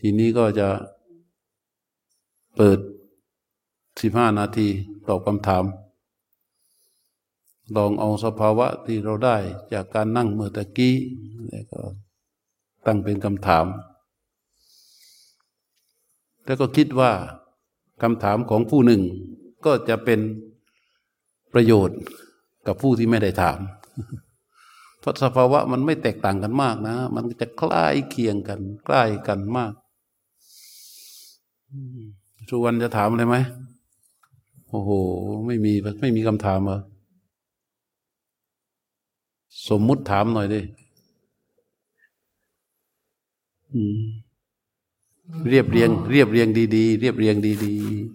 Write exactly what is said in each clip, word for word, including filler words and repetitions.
ทีนี้ก็จะเปิดสิบห้านาทีตอบคำถามลองเอาสภาวะที่เราได้จากการนั่งเมื่อตะกี้แล้วก็ตั้งเป็นคำถามแล้วก็คิดว่าคำถามของผู้หนึ่งก็จะเป็นประโยชน์กับผู้ที่ไม่ได้ถามเพราะสภาวะมันไม่แตกต่างกันมากนะมันจะคล้ายเคียงกันใกล้กันมากสุวรรณจะถามอะไรไหมโอ้โหไม่มีไม่มีคำถามเหรอสมมุติถามหน่อยดิเรียบเรียงเรียบเรียงดีๆเรียบเรียงดี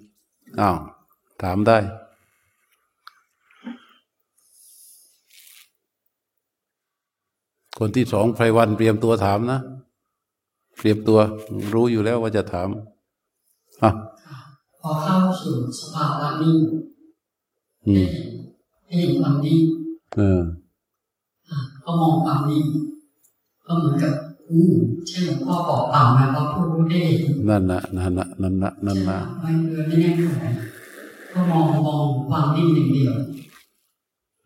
ๆอ้าวถามได้คนที่สองไพวันเตรียมตัวถามนะเตรียมตัวรู้อยู่แล้วว่าจะถามอ่ะพอเข้าสู่สภาวะนิ่งอืมเห็นความนิ่งเออก็มองความนิ่งก็เหมือนกับอืมใช่หลวงพ่อบอกเปล่านะว่าผู้รู้ได้นั่นน่ะนั่นน่ะนั่นน่ะนั่นน่ะไม่เออไม่แน่ใจก็มองมองความนิ่งอย่างเดียว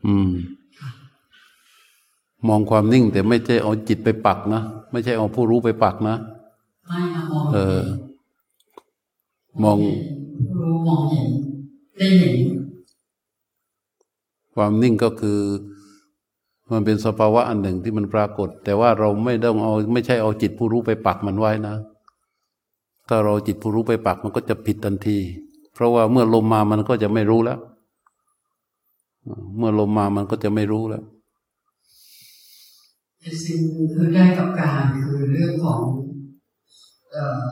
อืมมองความนิ่งแต่ไม่ใช่เอาจิตไปปักนะไม่ใช่เอาผู้รู้ไปปักนะไม่นะมองเออมองรู้มองเห็นได้เห็นความนิ่งก็คือมันเป็นสภาวะอันหนึ่งที่มันปรากฏแต่ว่าเราไม่ต้องเอาไม่ใช่เอาจิตผู้รู้ไปปักมันไว้นะถ้าเราจิตผู้รู้ไปปักมันก็จะผิดทันทีเพราะว่าเมื่อลมมามันก็จะไม่รู้แล้วเมื่อลมมามันก็จะไม่รู้แล้วสิ่งคือได้กับการคือเรื่องของเอ่อ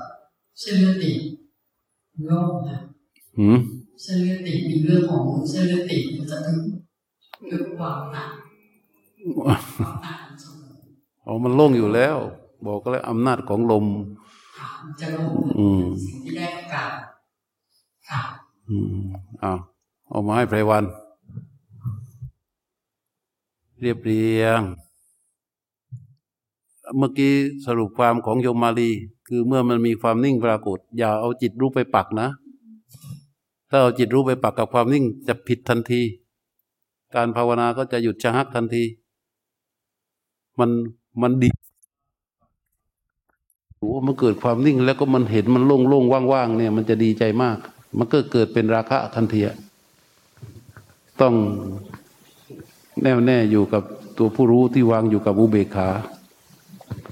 เส้นเลือดตีบโรคนะหืมเส้นเลือดตีบมีเรื่องของเส้นเลือดตีบมันจะถึงถึงความหนักอ๋อมันโล่งอยู่แล้วบอกก็แล้วอำนาจของลมจะโล่งอืมสิ่งที่ได้กับการค่ะอืมอ้าวเอามาให้ไพวันเรียบเรียงเมื่อกี้สรุปความของโยมมาลีคือเมื่อมันมีความนิ่งปรากฏอย่าเอาจิตรู้ไปปักนะถ้าเอาจิตรู้ไปปักกับความนิ่งจะผิดทันทีการภาวนาก็จะหยุดชะงักทันทีมันมันดีโอ้มันเกิดความนิ่งแล้วก็มันเห็นมันโล่งๆว่างๆเนี่ยมันจะดีใจมากมันก็เกิดเป็นราคะทันทีต้องแน่วแน่อยู่กับตัวผู้รู้ที่วางอยู่กับอุเบกขา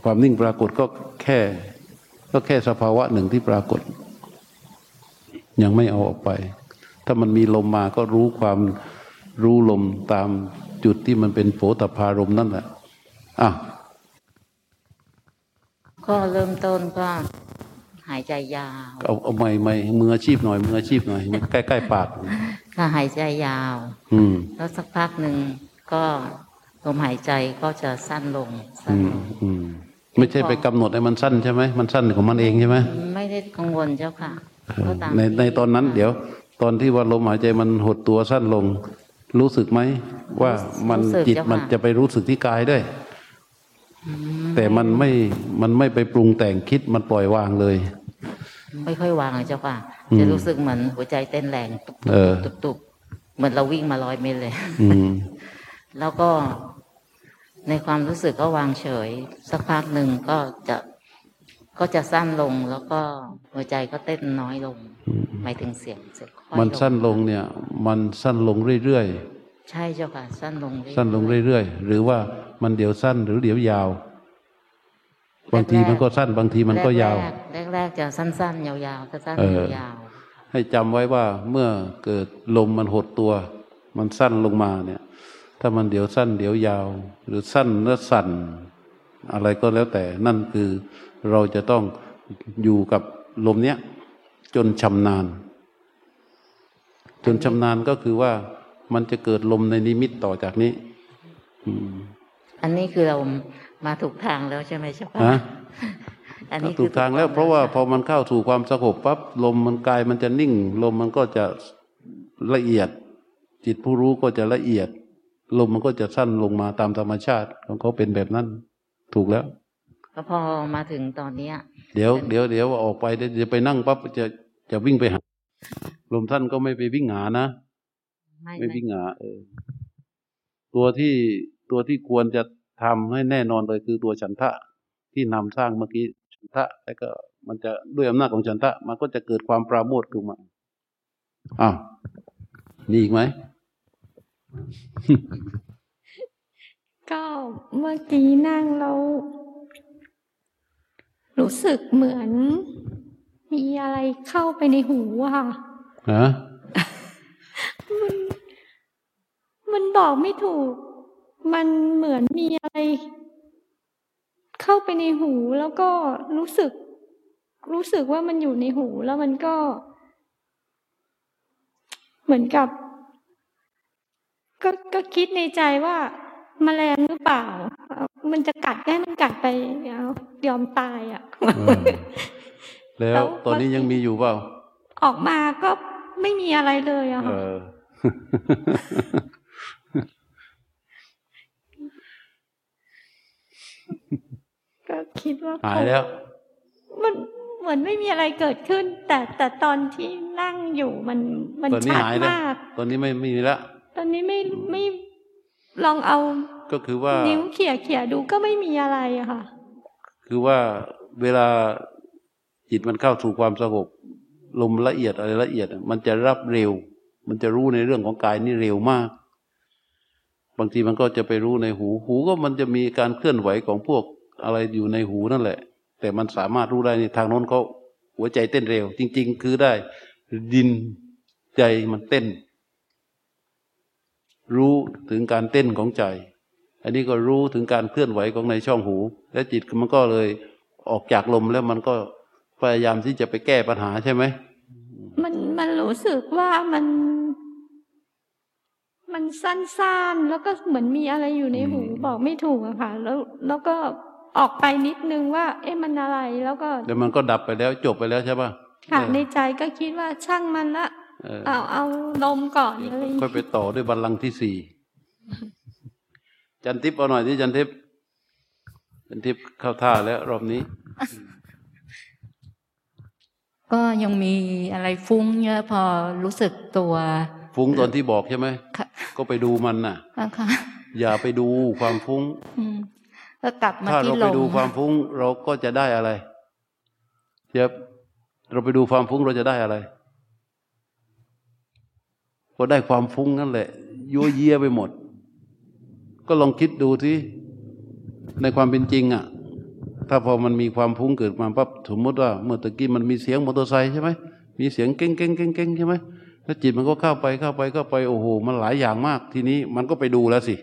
ความนิ่งปรากฏก็แค่ก็แค่สภาวะหนึ่งที่ปรากฏยังไม่เอาออกไปถ้ามันมีลมมาก็รู้ความรู้ลมตามจุดที่มันเป็นโผฏฐารมณ์นั่นแหละอ่ะก็เริ่มต้นก็หายใจยาวเอาเอาใหม่ใหม่มืออาชีพหน่อยมืออาชีพหน่อยใกล้ใกล้ปากก็หายใจยาวแล้วสักพักหนึ่งก็ลมหายใจก็จะสั้นลงสั้นลงไม่ใช่ไปกำหนดให้มันสั้นใช่ไหมมันสั้นของมันเองใช่ไหมไม่ได้กังวลเจ้าค่ะในในตอนนั้นเดี๋ยวตอนที่ว่าลมหายใจมันหดตัวสั้นลงรู้สึกไหมว่ามันจิตมันจะไปรู้สึกที่กายด้วยแต่มันไม่มันไม่ไปปรุงแต่งคิดมันปล่อยวางเลยไม่ค่อยวางเลยเจ้าค่ะจะรู้สึกเหมือนหัวใจเต้นแรงตุบๆเหมือนเราวิ่งมาร้อยเมตรเลยแล้วก็ในความรู้สึกก็วางเฉยสักพักหนึ่งก็จะก็จะสั้นลงแล้วก็หัวใจก็เต้นน้อยลงหมายถึงเสียงเสียงค่อยมันสั้นลงเนี่ยมันสั้นลงเรื่อยๆใช่เจ้าค่ะสั้นลงสั้นลงเรื่อยๆหรือว่ามันเดี๋ยวสั้นหรือเดี๋ยวยาวบางทีมันก็สั้นบางทีมันก็ยาวแรกๆจะสั้นๆยาวๆจะสั้นยาวให้จำไว้ว่าเมื่อเกิดลมมันหดตัวมันสั้นลงมาเนี่ยถ้ามันเดี๋ยวสั้นเดี๋ยวยาวหรือสั้นและสั่นอะไรก็แล้วแต่นั่นคือเราจะต้องอยู่กับลมเนี้ยจนชำนาญจนชำนาญก็คือว่ามันจะเกิดลมในนิมิตต่อจากนี้อันนี้คือเรามาถูกทางแล้วใช่ไหมเจ้าค่ะอันนี้ถูกทางแล้วเพราะว่าพอมันเข้าสู่ความสงบปั๊บลมมันกายมันจะนิ่งลมมันก็จะละเอียดจิตผู้รู้ก็จะละเอียดลมมันก็จะสั้นลงมาตามธรรมชาติของเขาเป็นแบบนั้นถูกแล้ว ก็พอมาถึงตอนเนี้ยเดี๋ยวเดี๋ยวเดี๋ยวออกไปจะไปนั่งปั๊บจะจะวิ่งไปหาลมท่านก็ไม่ไปวิ่งหานะไม่ไม่วิ่งหาเออตัวที่ตัวที่ควรจะทำให้แน่นอนเลยคือตัวฉันทะที่นำสร้างเมื่อกี้ฉันทะแล้วก็มันจะด้วยอำนาจของฉันทะมันก็จะเกิดความปราโมทย์ขึ้นมาอ้าวมีอีกไหม ก็เมื่อกี้นั่งเรารู้สึกเหมือนมีอะไรเข้าไปในหูอะค่ะฮะ มันมันบอกไม่ถูกมันเหมือนมีอะไรเข้าไปในหูแล้วก็รู้สึกรู้สึกว่ามันอยู่ในหูแล้วมันก็เหมือนกับก็ก็คิดในใจว่าแมลงหรือเปล่ามันจะกัดได้มันกัดไปแล้วยอมตายอ่ะ แล้วตอนนี้ยังมีอยู่เปล่าออกมาก็ไม่มีอะไรเลยอ่ะค่ะ ก็คิดว่าหายแล้วมันเหมือนไม่มีอะไรเกิดขึ้นแต่แต่ตอนที่นั่งอยู่มันมันชัดมากตอนนี้ไม่มีแล้วตอนนี้ไม่ไม่ลองเอาก็คือว่านิ้วเขี่ยเขี่ยดูก็ไม่มีอะไรอะค่ะคือว่าเวลาจิตมันเข้าสู่ความสงบลมละเอียดอะไรละเอียดมันจะรับเร็วมันจะรู้ในเรื่องของกายนี่เร็วมากบางทีมันก็จะไปรู้ในหูหูก็มันจะมีการเคลื่อนไหวของพวกอะไรอยู่ในหูนั่นแหละแต่มันสามารถรู้ได้ในทางโน้นเขาหัวใจเต้นเร็วจริงๆคือได้ดินใจมันเต้นรู้ถึงการเต้นของใจอันนี้ก็รู้ถึงการเคลื่อนไหวของในช่องหูและจิตมันก็เลยออกจากลมแล้วมันก็พยายามที่จะไปแก้ปัญหาใช่ไหมมันมันรู้สึกว่ามันมันสั้นๆแล้วก็เหมือนมีอะไรอยู่ในหูบอกไม่ถูกอะค่ะแล้วแล้วก็ออกไปนิดนึงว่าเอ๊ะมันอะไรแล้วก็เดี๋ยวมันก็ดับไปแล้วจบไปแล้วใช่ป่ะค่ะในใจก็คิดว่าช่างมันละเอาเอาลมก่อนเลยค่อยไปต่อด้วยบัลลังก์ที่สี่จันทิพย์เอาหน่อยดิจันทิพย์จันทิพย์เข้าท่าแล้วรอบนี้ ก็ยังมีอะไรฟุ้งเยอะพอรู้สึกตัวฟุ้งตอนที่บอกใช่ไหม ก็ไปดูมันน่ะ อย่าไปดูความฟุ้ง ถ้าเราไปดูความฟุ้งเราก็จะได้อะไรเจ็บเราไปดูความฟุ้งเราจะได้อะไรก็ได้ความฟุ้งนั่นแหละยั่วเยียไปหมดก็ลองคิดดูที่ในความเป็นจริงอ่ะถ้าพอมันมีความฟุ้งเกิดมาปั๊บสมมติว่าเมื่อตะกี้มันมีเสียงมอเตอร์ไซค์ใช่ไหมมีเสียงเก้งเก้งเก้งเก้งใช่ไหมแล้วจิตมันก็เข้าไปเข้าไปเข้าไปโอ้โหมันหลายอย่างมากทีนี้มันก็ไปดูแล้วสิ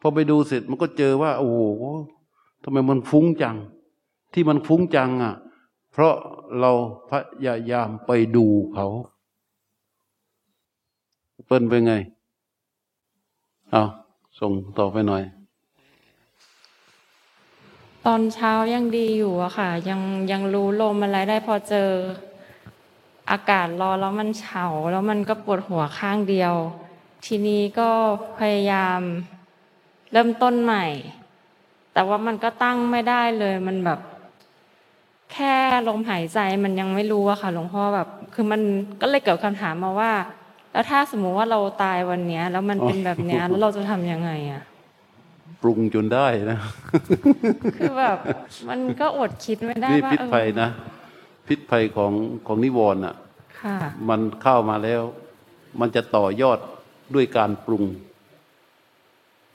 พอไปดูเสร็จมันก็เจอว่าโอ้โหทำไมมันฟุ้งจังที่มันฟุ้งจังอ่ะเพราะเราพยายามไปดูเขาเปิ้ลเป็นไงเอาส่งต่อไปหน่อยตอนเช้ายังดีอยู่อะค่ะยังยังรู้ลมอะไรได้พอเจออากาศร้อนแล้วมันเฉาแล้วมันก็ปวดหัวข้างเดียวทีนี้ก็พยายามเริ่มต้นใหม่แต่ว่ามันก็ตั้งไม่ได้เลยมันแบบแค่ลมหายใจมันยังไม่รู้อะค่ะหลวงพ่อแบบคือมันก็เลยเกิดคำถามมาว่าแล้วถ้าสมมุติว่าเราตายวันนี้แล้วมันเป็นแบบนี้แล้วเราจะทำยังไงอะปรุงจนได้นะคือแบบมันก็อดคิดไม่ได้ว่าพิษภัยนะพิษภัยของของนิวรณ์อะมันเข้ามาแล้วมันจะต่อยอดด้วยการปรุง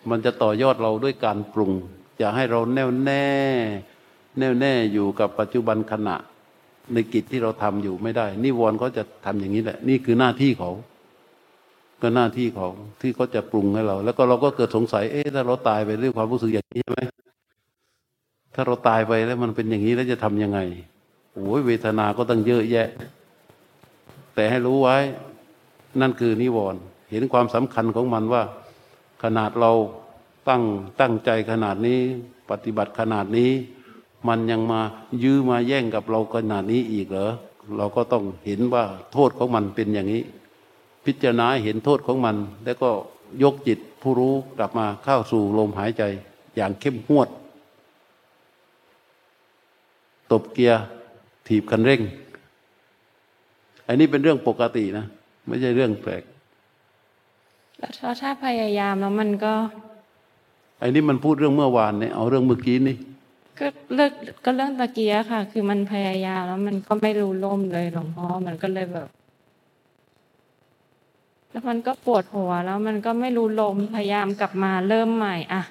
มันจะต่อยอดเราด้วยการปรุงอยากให้เราแน่วแน่แน่วแน่อยู่กับปัจจุบันขณะในกิจที่เราทำอยู่ไม่ได้นิวรณ์เขาจะทำอย่างนี้แหละนี่คือหน้าที่เขาก็หน้าที่ของที่เขาจะปรุงให้เราแล้วก็เราก็เกิดสงสัยเอ๊ะถ้าเราตายไปด้วยความรู้สึกอย่างนี้ใช่ไหมถ้าเราตายไปแล้วมันเป็นอย่างนี้แล้วจะทำยังไงโอ้ยเวทนาก็ตั้งเยอะแยะแต่ให้รู้ไว้นั่นคือนิวรณ์เห็นความสำคัญของมันว่าขนาดเราตั้งตั้งใจขนาดนี้ปฏิบัติขนาดนี้มันยังมายื้อมาแย่งกับเราขนาดนี้อีกเหรอเราก็ต้องเห็นว่าโทษของมันเป็นอย่างนี้พิจารณาเห็นโทษของมันแล้วก็ยกจิตผู้รู้กลับมาเข้าสู่ลมหายใจอย่างเข้มงวด ตบเกียร์ถีบคันเร่งอันนี้เป็นเรื่องปกตินะไม่ใช่เรื่องแปลกแล้วถ้าพยายามแล้วมันก็ไอ้นี่มันพูดเรื่องเมื่อวานเนี่ยเอาเรื่องเมื่อกี้นี่ก็เรื่องก็เรื่องตะเกียร์ค่ะคือมันพยายามแล้วมันก็ไม่รู้ล่มเลยหลวงพ่อมันก็เลยแบบแล้วมันก็ปวดหัวแล้วมันก็ไม่รู้ลมพยายามกลับมาเริ่มใหม่อ่ะ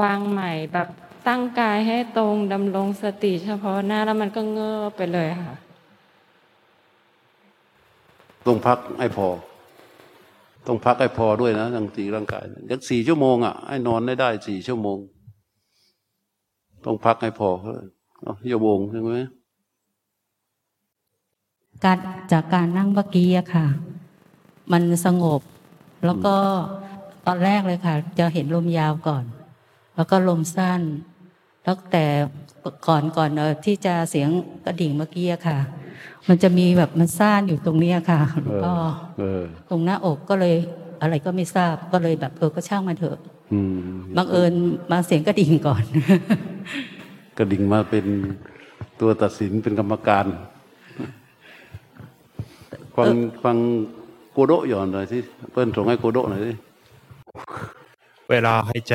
วางใหม่แบบตั้งกายให้ตรงดำรงสติเฉพาะหน้าแล้วมันก็เง่อไปเลยค่ะต้องพักให้พอต้องพักให้พอด้วยนะทางตีร่างกายสักสี่ชั่วโมงอ่ะให้นอนได้ได้สี่ชั่วโมงต้องพักให้พอเนาะชั่วโมงใช่ไหมการจากการนั่งเมื่อกี้อะค่ะมันสงบแล้วก็ตอนแรกเลยค่ะจะเห็นลมยาวก่อนแล้วก็ลมสั้นแล้วแต่ก่อนก่อนที่จะเสียงกระดิ่งเมื่อกี้ค่ะมันจะมีแบบมันซ่านอยู่ตรงนี้ค่ะแล้วก็ตรงหน้าอกก็เลยอะไรก็ไม่ทราบก็เลยแบบเออก็ช่างมันเถอะบังเอิญมาเสียงกระดิ่งก่อนกระดิ่งมาเป็นตัวตัดสินเป็นกรรมการฟังฟังโกโดหย่อนหน่อยสิเปิ้ลส่งให้โกโดหน่อยสิเวลาหายใจ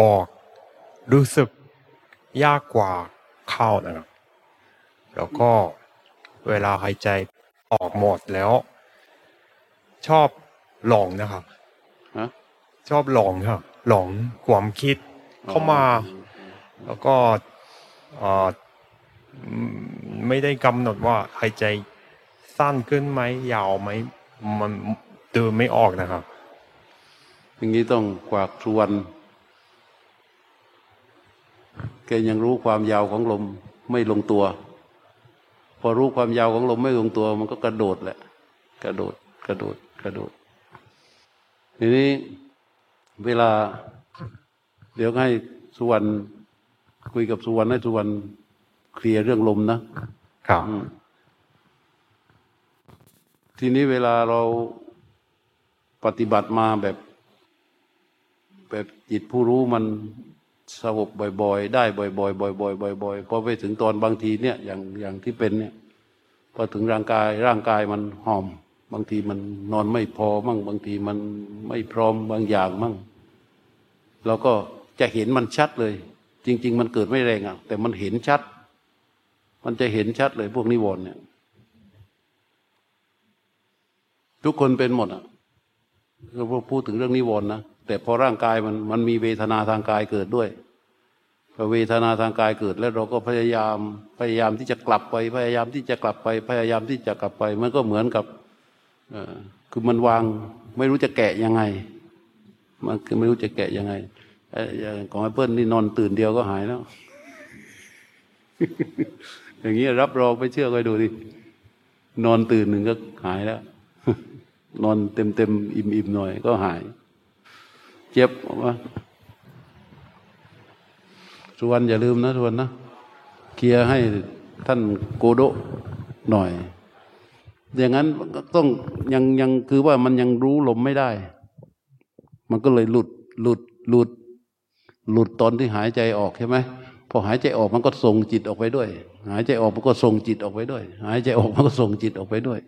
ออกรู้สึกยากกว่าเข้านะครับแล้วก็เวลาหายใจออกหมดแล้วชอบหลงนะครับชอบหลงครับหลงความคิดเข้ามาแล้วก็ไม่ได้กำหนดว่าหายใจสั้นขึ้นไหมยาวไหมมันเดินไม่ออกนะครับอย่างนี้ต้องกวากชวนแกยังรู้ความยาวของลมไม่ลงตัวพอรู้ความยาวของลมไม่ลงตัวมันก็กระโดดแหละกระโดดกระโดดกระโดดทีนี้เวลาเดี๋ยวให้สุวรรณคุยกับสุวรรณให้สุวรรณเคลียร์เรื่องลมนะครับทีนี้เวลาเราปฏิบัติมาแบบแบบจิตผู้รู้มันสงบบ่อยๆได้บ่อยๆบ่อยๆบ่อยๆพอไปถึงตอนบางทีเนี่ยอย่างอย่างที่เป็นเนี่ยพอถึงร่างกายร่างกายมันหอมบางทีมันนอนไม่พอมั่งบางทีมันไม่พร้อมบางอย่างมั่งเราก็จะเห็นมันชัดเลยจริงๆมันเกิดไม่แรงอ่ะแต่มันเห็นชัดมันจะเห็นชัดเลยพวกนิวรณ์เนี่ยทุกคนเป็นหมดอ่ะเราพูดถึงเรื่องนิวรณ์นะแต่พอร่างกายมันมันมีเวทนาทางกายเกิดด้วยพอเวทนาทางกายเกิดแล้วเราก็พยายามพยายามที่จะกลับไปพยายามที่จะกลับไปพยายามที่จะกลับไปมันก็เหมือนกับเอ่อคือมันวางไม่รู้จะแกะยังไงมันคือไม่รู้จะแกะยังไงไอ้ของไอ้เปิ้ลนี่นอนตื่นเดียวก็หายแล้วอย่างนี้รับรองไปเชื่อกันดูดินอนตื่นหนึ่งก็หายแล้วนอนเต็มเต็มอิ่มอิ่มหน่อยก็หายเจ็บบอกว่าสุวรรณอย่าลืมนะสุวรรณนะเคลียร์ให้ท่านโกโดะหน่อยอย่างนั้นต้องยังยังคือว่ามันยังรู้ลมไม่ได้มันก็เลยหลุดหลุดหลุดหลุดตอนที่หายใจออกใช่ไหมพอหายใจออกมันก็ส่งจิตออกไปด้วยหายใจออกมันก็ส่งจิตออกไปด้วยหายใจออกมันก็ส่งจิตออกไปด้วย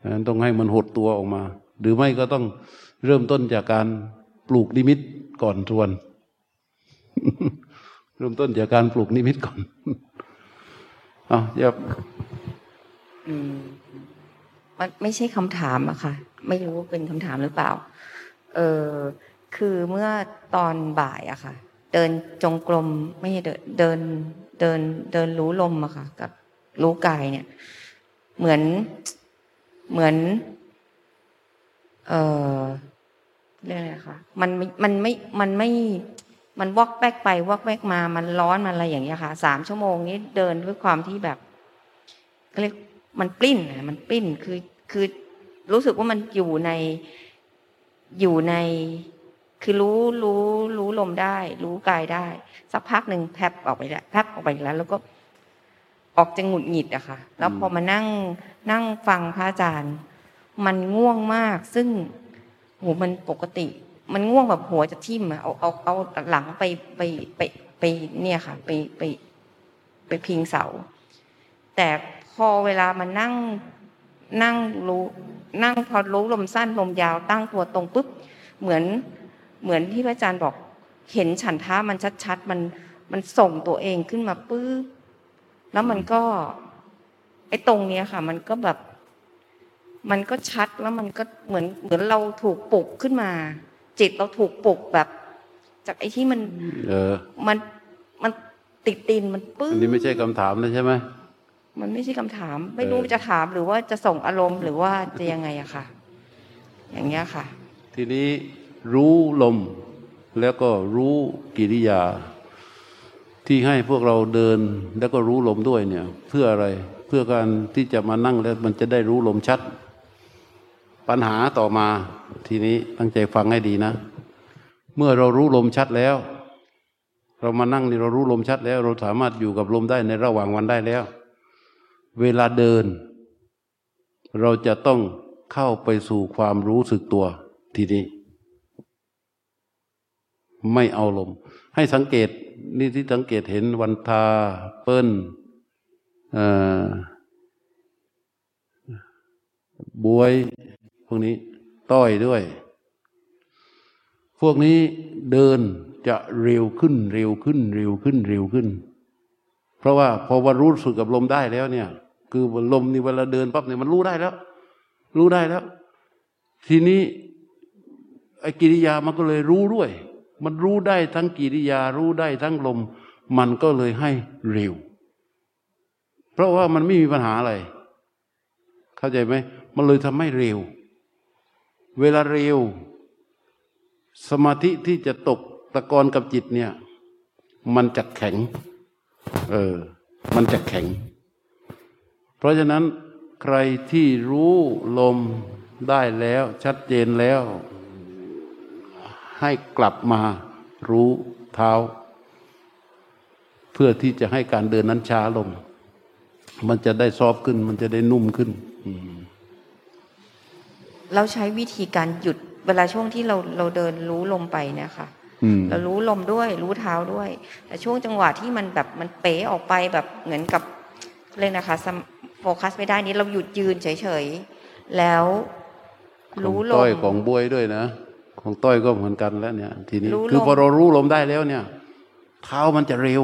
ดังนั้นต้องให้มันหดตัวออกมาหรือไม่ก็ต้องเริ่มต้นจากการปลูกนิมิตก่อนทวน เริ่มต้นจากการปลูกนิมิตก่อน อ้าวอย่ามันไม่ใช่คำถามอะค่ะไม่รู้ว่าเป็นคำถามหรือเปล่าเออคือเมื่อตอนบ่ายอะค่ะเดินจงกรมไม่ใช่เดินเดินเดินเดินรู้ลมอะค่ะกับรู้กายเนี่ยเหมือนเหมือนเออเรื่องอะไรคะมันมันไม่มันไม่มันวอกแวกไปวอกแวกมามันร้อนมันอะไรอย่างเงี้ยค่ะสามชั่วโมงนี้เดินด้วยความที่แบบเรียกมันปลิ้นนะมันปลิ้นคือคือรู้สึกว่ามันอยู่ในอยู่ในคือรู้รู้รู้ลมได้รู้กายได้สักพักหนึ่งแผลบออกไปแล้วแผลบออกไปแล้วแล้วก็ออกจะหงุดหงิดอะค่ะแล้วพอมานั่งนั่งฟังพระอาจารย์มันง่วงมากซึ่งโหมันปกติ มันง่วงแบบหัวจะทิ่มอ่ะเอาเอาเอาหลังไปไปไปไปเนี่ยค่ะไปไปไปพิงเสาแต่พอเวลามันนั่งนั่งรู้นั่งพอรู้ลมสั้นลมยาวตั้งตัวตรงปุ๊บเหมือนเหมือนที่พระอาจารย์บอกเห็นฉันทะมันชัดๆมันมันส่งตัวเองขึ้นมาปึ๊บแล้วมันก็ไอ้ตรงเนี้ยค่ะมันก็แบบมันก็ชัดแล้วมันก็เหมือนเหมือนเราถูกปลุกขึ้นมาจิตเราถูกปลุกแบบจากไอ้ที่มันเออมันมันติดตินมันปึ๊บอันนี้ไม่ใช่คำถามนะใช่ไหมมันไม่ใช่คำถามไม่รู้จะถามหรือว่าจะส่งอารมณ์หรือว่าจะยังไงอะค่ะอย่างเงี้ยค่ะทีนี้รู้ลมแล้วก็รู้กิริยาที่ให้พวกเราเดินแล้วก็รู้ลมด้วยเนี่ยเพื่ออะไรเพื่อการที่จะมานั่งแล้วมันจะได้รู้ลมชัดปัญหาต่อมาทีนี้ตั้งใจฟังให้ดีนะเมื่อเรารู้ลมชัดแล้วเรามานั่งนี่เรารู้ลมชัดแล้วเราสามารถอยู่กับลมได้ในระหว่างวันได้แล้วเวลาเดินเราจะต้องเข้าไปสู่ความรู้สึกตัวทีนี้ไม่เอาลมให้สังเกตนี่ที่สังเกตเห็นวันทาเปิ้ลบวยพวกนี้ต้อยด้วยพวกนี้เดินจะเร็วขึ้นเร็วขึ้นเร็วขึ้นเร็วขึ้นเพราะว่าพอว่ารู้สึกกับลมได้แล้วเนี่ยคือลมนี่เวลาเดินปั๊บเนี่ยมันรู้ได้แล้วรู้ได้แล้วทีนี้ไอ้กิริยามันก็เลยรู้ด้วยมันรู้ได้ทั้งกิริยารู้ได้ทั้งลมมันก็เลยให้เร็วเพราะว่ามันไม่มีปัญหาอะไรเข้าใจไหมมันเลยทำให้เร็วเวลาเร็วสมาธิที่จะตกตะกอนกับจิตเนี่ยมันจะแข็งเออมันจะแข็งเพราะฉะนั้นใครที่รู้ลมได้แล้วชัดเจนแล้วให้กลับมารู้เท้าเพื่อที่จะให้การเดินนั้นช้าลงมันจะได้ซอฟขึ้นมันจะได้นุ่มขึ้นเราใช้วิธีการหยุดเวลาช่วงที่เราเราเดินรู้ลมไปเนี่ยค่ะเรารู้ลมด้วยรู้เท้าด้วยแต่ช่วงจังหวะที่มันแบบมันเป๋ออกไปแบบเหมือนกับเลยนะคะโฟกัสไม่ได้นี้เราหยุดยืนเฉยๆแล้วรู้ลมต้อยของบวยด้วยนะของต้อยก็เหมือนกันแล้วเนี่ยทีนี้คือพอเรารู้ลมได้แล้วเนี่ยเท้ามันจะเร็ว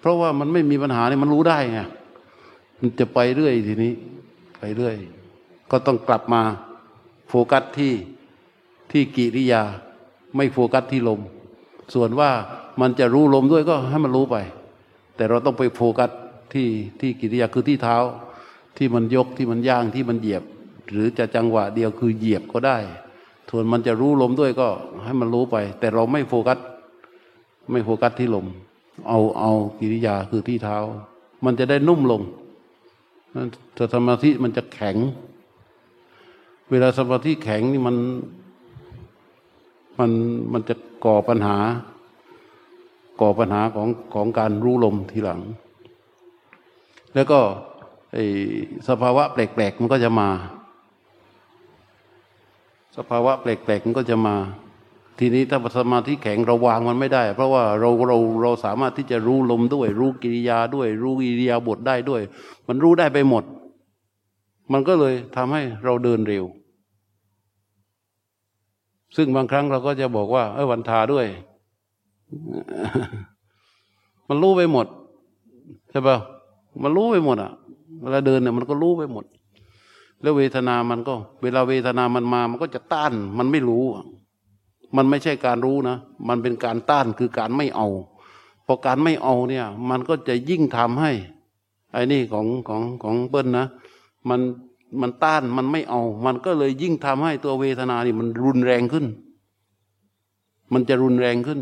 เพราะว่ามันไม่มีปัญหาเนี่ยมันรู้ได้ไงมันจะไปเรื่อยทีนี้ไปเรื่อยก็ต้องกลับมาโฟกัสที่ที่กิริยาไม่โฟกัสที่ลมส่วนว่ามันจะรู้ลมด้วยก็ให้มันรู้ไปแต่เราต้องไปโฟกัสที่ที่กิริยาคือที่เท้าที่มันยกที่มันย่างที่มันเหยียบหรือจะจังหวะเดียวคือเหยียบก็ได้ส่วนมันจะรู้ลมด้วยก็ให้มันรู้ไปแต่เราไม่โฟกัสไม่โฟกัสที่ลมเอาเอากิริยาคือที่เท้ามันจะได้นุ่มลงสมาธิมันจะแข็งเวลาสมาธิแข็งนี่มันมันมันจะก่อปัญหาก่อปัญหาของของการรู้ลมทีหลังแล้วก็ไอ้สภาวะแปลกๆมันก็จะมาสภาวะแปลกๆมันก็จะมาทีนี้ถ้าสมาธิแข็งเราวางมันไม่ได้เพราะว่าเราเราเราสามารถที่จะรู้ลมด้วยรู้กิริยาด้วยรู้อิริยาบถได้ด้วยมันรู้ได้ไปหมดมันก็เลยทำให้เราเดินเร็วซึ่งบางครั้งเราก็จะบอกว่าเออวันทาด้วย มันรู้ไปหมดใช่ป่ะมันรู้ไปหมดอ่ะเวลาเดินเนี่ยมันก็รู้ไปหมดแล้วเวทนามันก็เวลาเวทนามันมามันก็จะต้านมันไม่รู้มันไม่ใช่การรู้นะมันเป็นการต้านคือการไม่เอาพอการไม่เอาเนี่ยมันก็จะยิ่งทำให้ไอ้นี่ของของของเปิ้ลนะมันมันต้านมันไม่เอามันก็เลยยิ่งทำให้ตัวเวทนานี่มันรุนแรงขึ้นมันจะรุนแรงขึ้น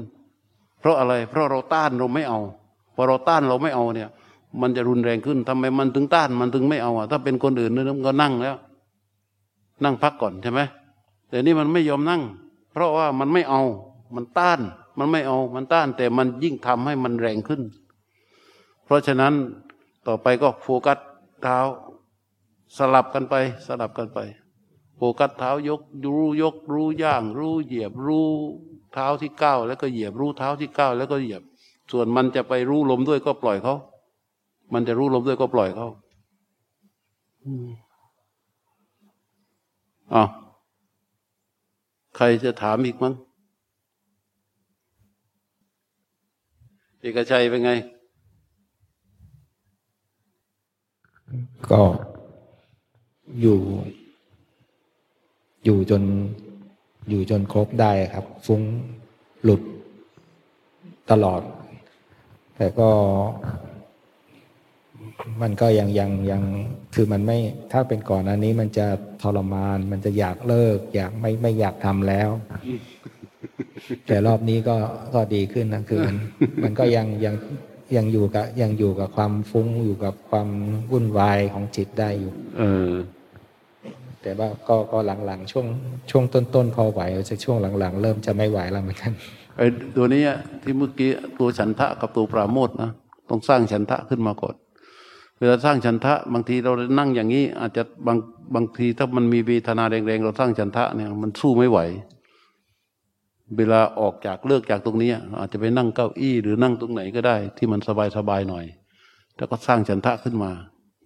เพราะอะไรเพราะเราต้านเราไม่เอาพอเราต้านเราไม่เอาเนี่ยมันจะรุนแรงขึ้นทำไมมันถึงต้านมันถึงไม่เอาอ่ะถ้าเป็นคนอื่นเนี่ยมันก็นั่งแล้วนั่งพักก่อนใช่ไหมแต่นี่มันไม่ยอมนั่งเพราะว่ามันไม่เอามันต้านมันไม่เอามันต้านแต่มันยิ่งทำให้มันแรงขึ้นเพราะฉะนั้นต่อไปก็โฟกัสเท้าสลับกันไปสลับกันไป โฟกัสเท้ายกรู้ยกรู้ย่างรู้เหยียบรู้เท้าที่ก้าวแล้วก็เหยียบรู้เท้าที่ก้าวแล้วก็เหยียบส่วนมันจะไปรู้ลมด้วยก็ปล่อยเขามันจะรู้ลมด้วยก็ปล่อยเขาอ๋อใครจะถามอีกมั้งเอกชัยเป็นไงก็อยู่อยู่จนอยู่จนครบได้ครับฟุ้งหลุดตลอดแต่ก็มันก็ยังยังยังคือมันไม่ถ้าเป็นก่อนอันนี้มันจะทรมานมันจะอยากเลิกอยากไม่ไม่อยากทำแล้วแต่รอบนี้ก็ก็ดีขึ้นนะคือมันมันก็ยังยังยังอยู่กับยังอยู่กับความฟุ้งอยู่กับความวุ่นวายของจิตได้อยู่เออแต่ว่าก็ก็หลังๆช่วงช่วงต้นๆพอไหวจากช่วงหลังๆเริ่มจะไม่ไหวแล้วเหมือนกันไอ้ตัวนี้ที่เมื่อกี้ตัวฉันทะกับตัวปราโมทนะต้องสร้างฉันทะขึ้นมาก่อนเวลาสร้างฉันทะบางทีเรานั่งอย่างนี้อาจจะบางบางทีถ้ามันมีเวทนาแรงๆเราสร้างฉันทะเนี่ยมันสู้ไม่ไหวเวลาออกจากเลิกจากตรงนี้อาจจะไปนั่งเก้าอี้หรือนั่งตรงไหนก็ได้ที่มันสบายๆหน่อยแล้วก็สร้างฉันทะขึ้นมา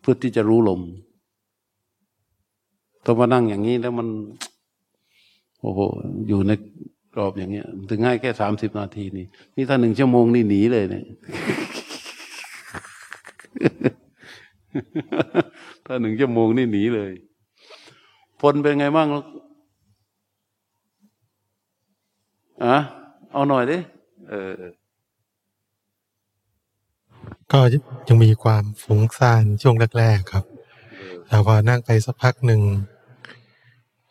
เพื่อที่จะรู้ลมต้องมานั่งอย่างนี้แล้วมันโอ้โหอยู่ในกรอบอย่างเงี้ยถึงง่ายแค่สามสิบนาทีนี่นี่ถ้าหนึ่งชั่วโมงนี่หนีเลยเนี่ย ถ้าหนึ่งชั่วโมงนี่หนีเลยพลเป็นไงบ้างล่ะอ่ะเอาหน่อยดิเออก็ยังมีความฟุ้งซ่านช่วงแรกๆครับแต่พอนั่งไปสักพักหนึ่ง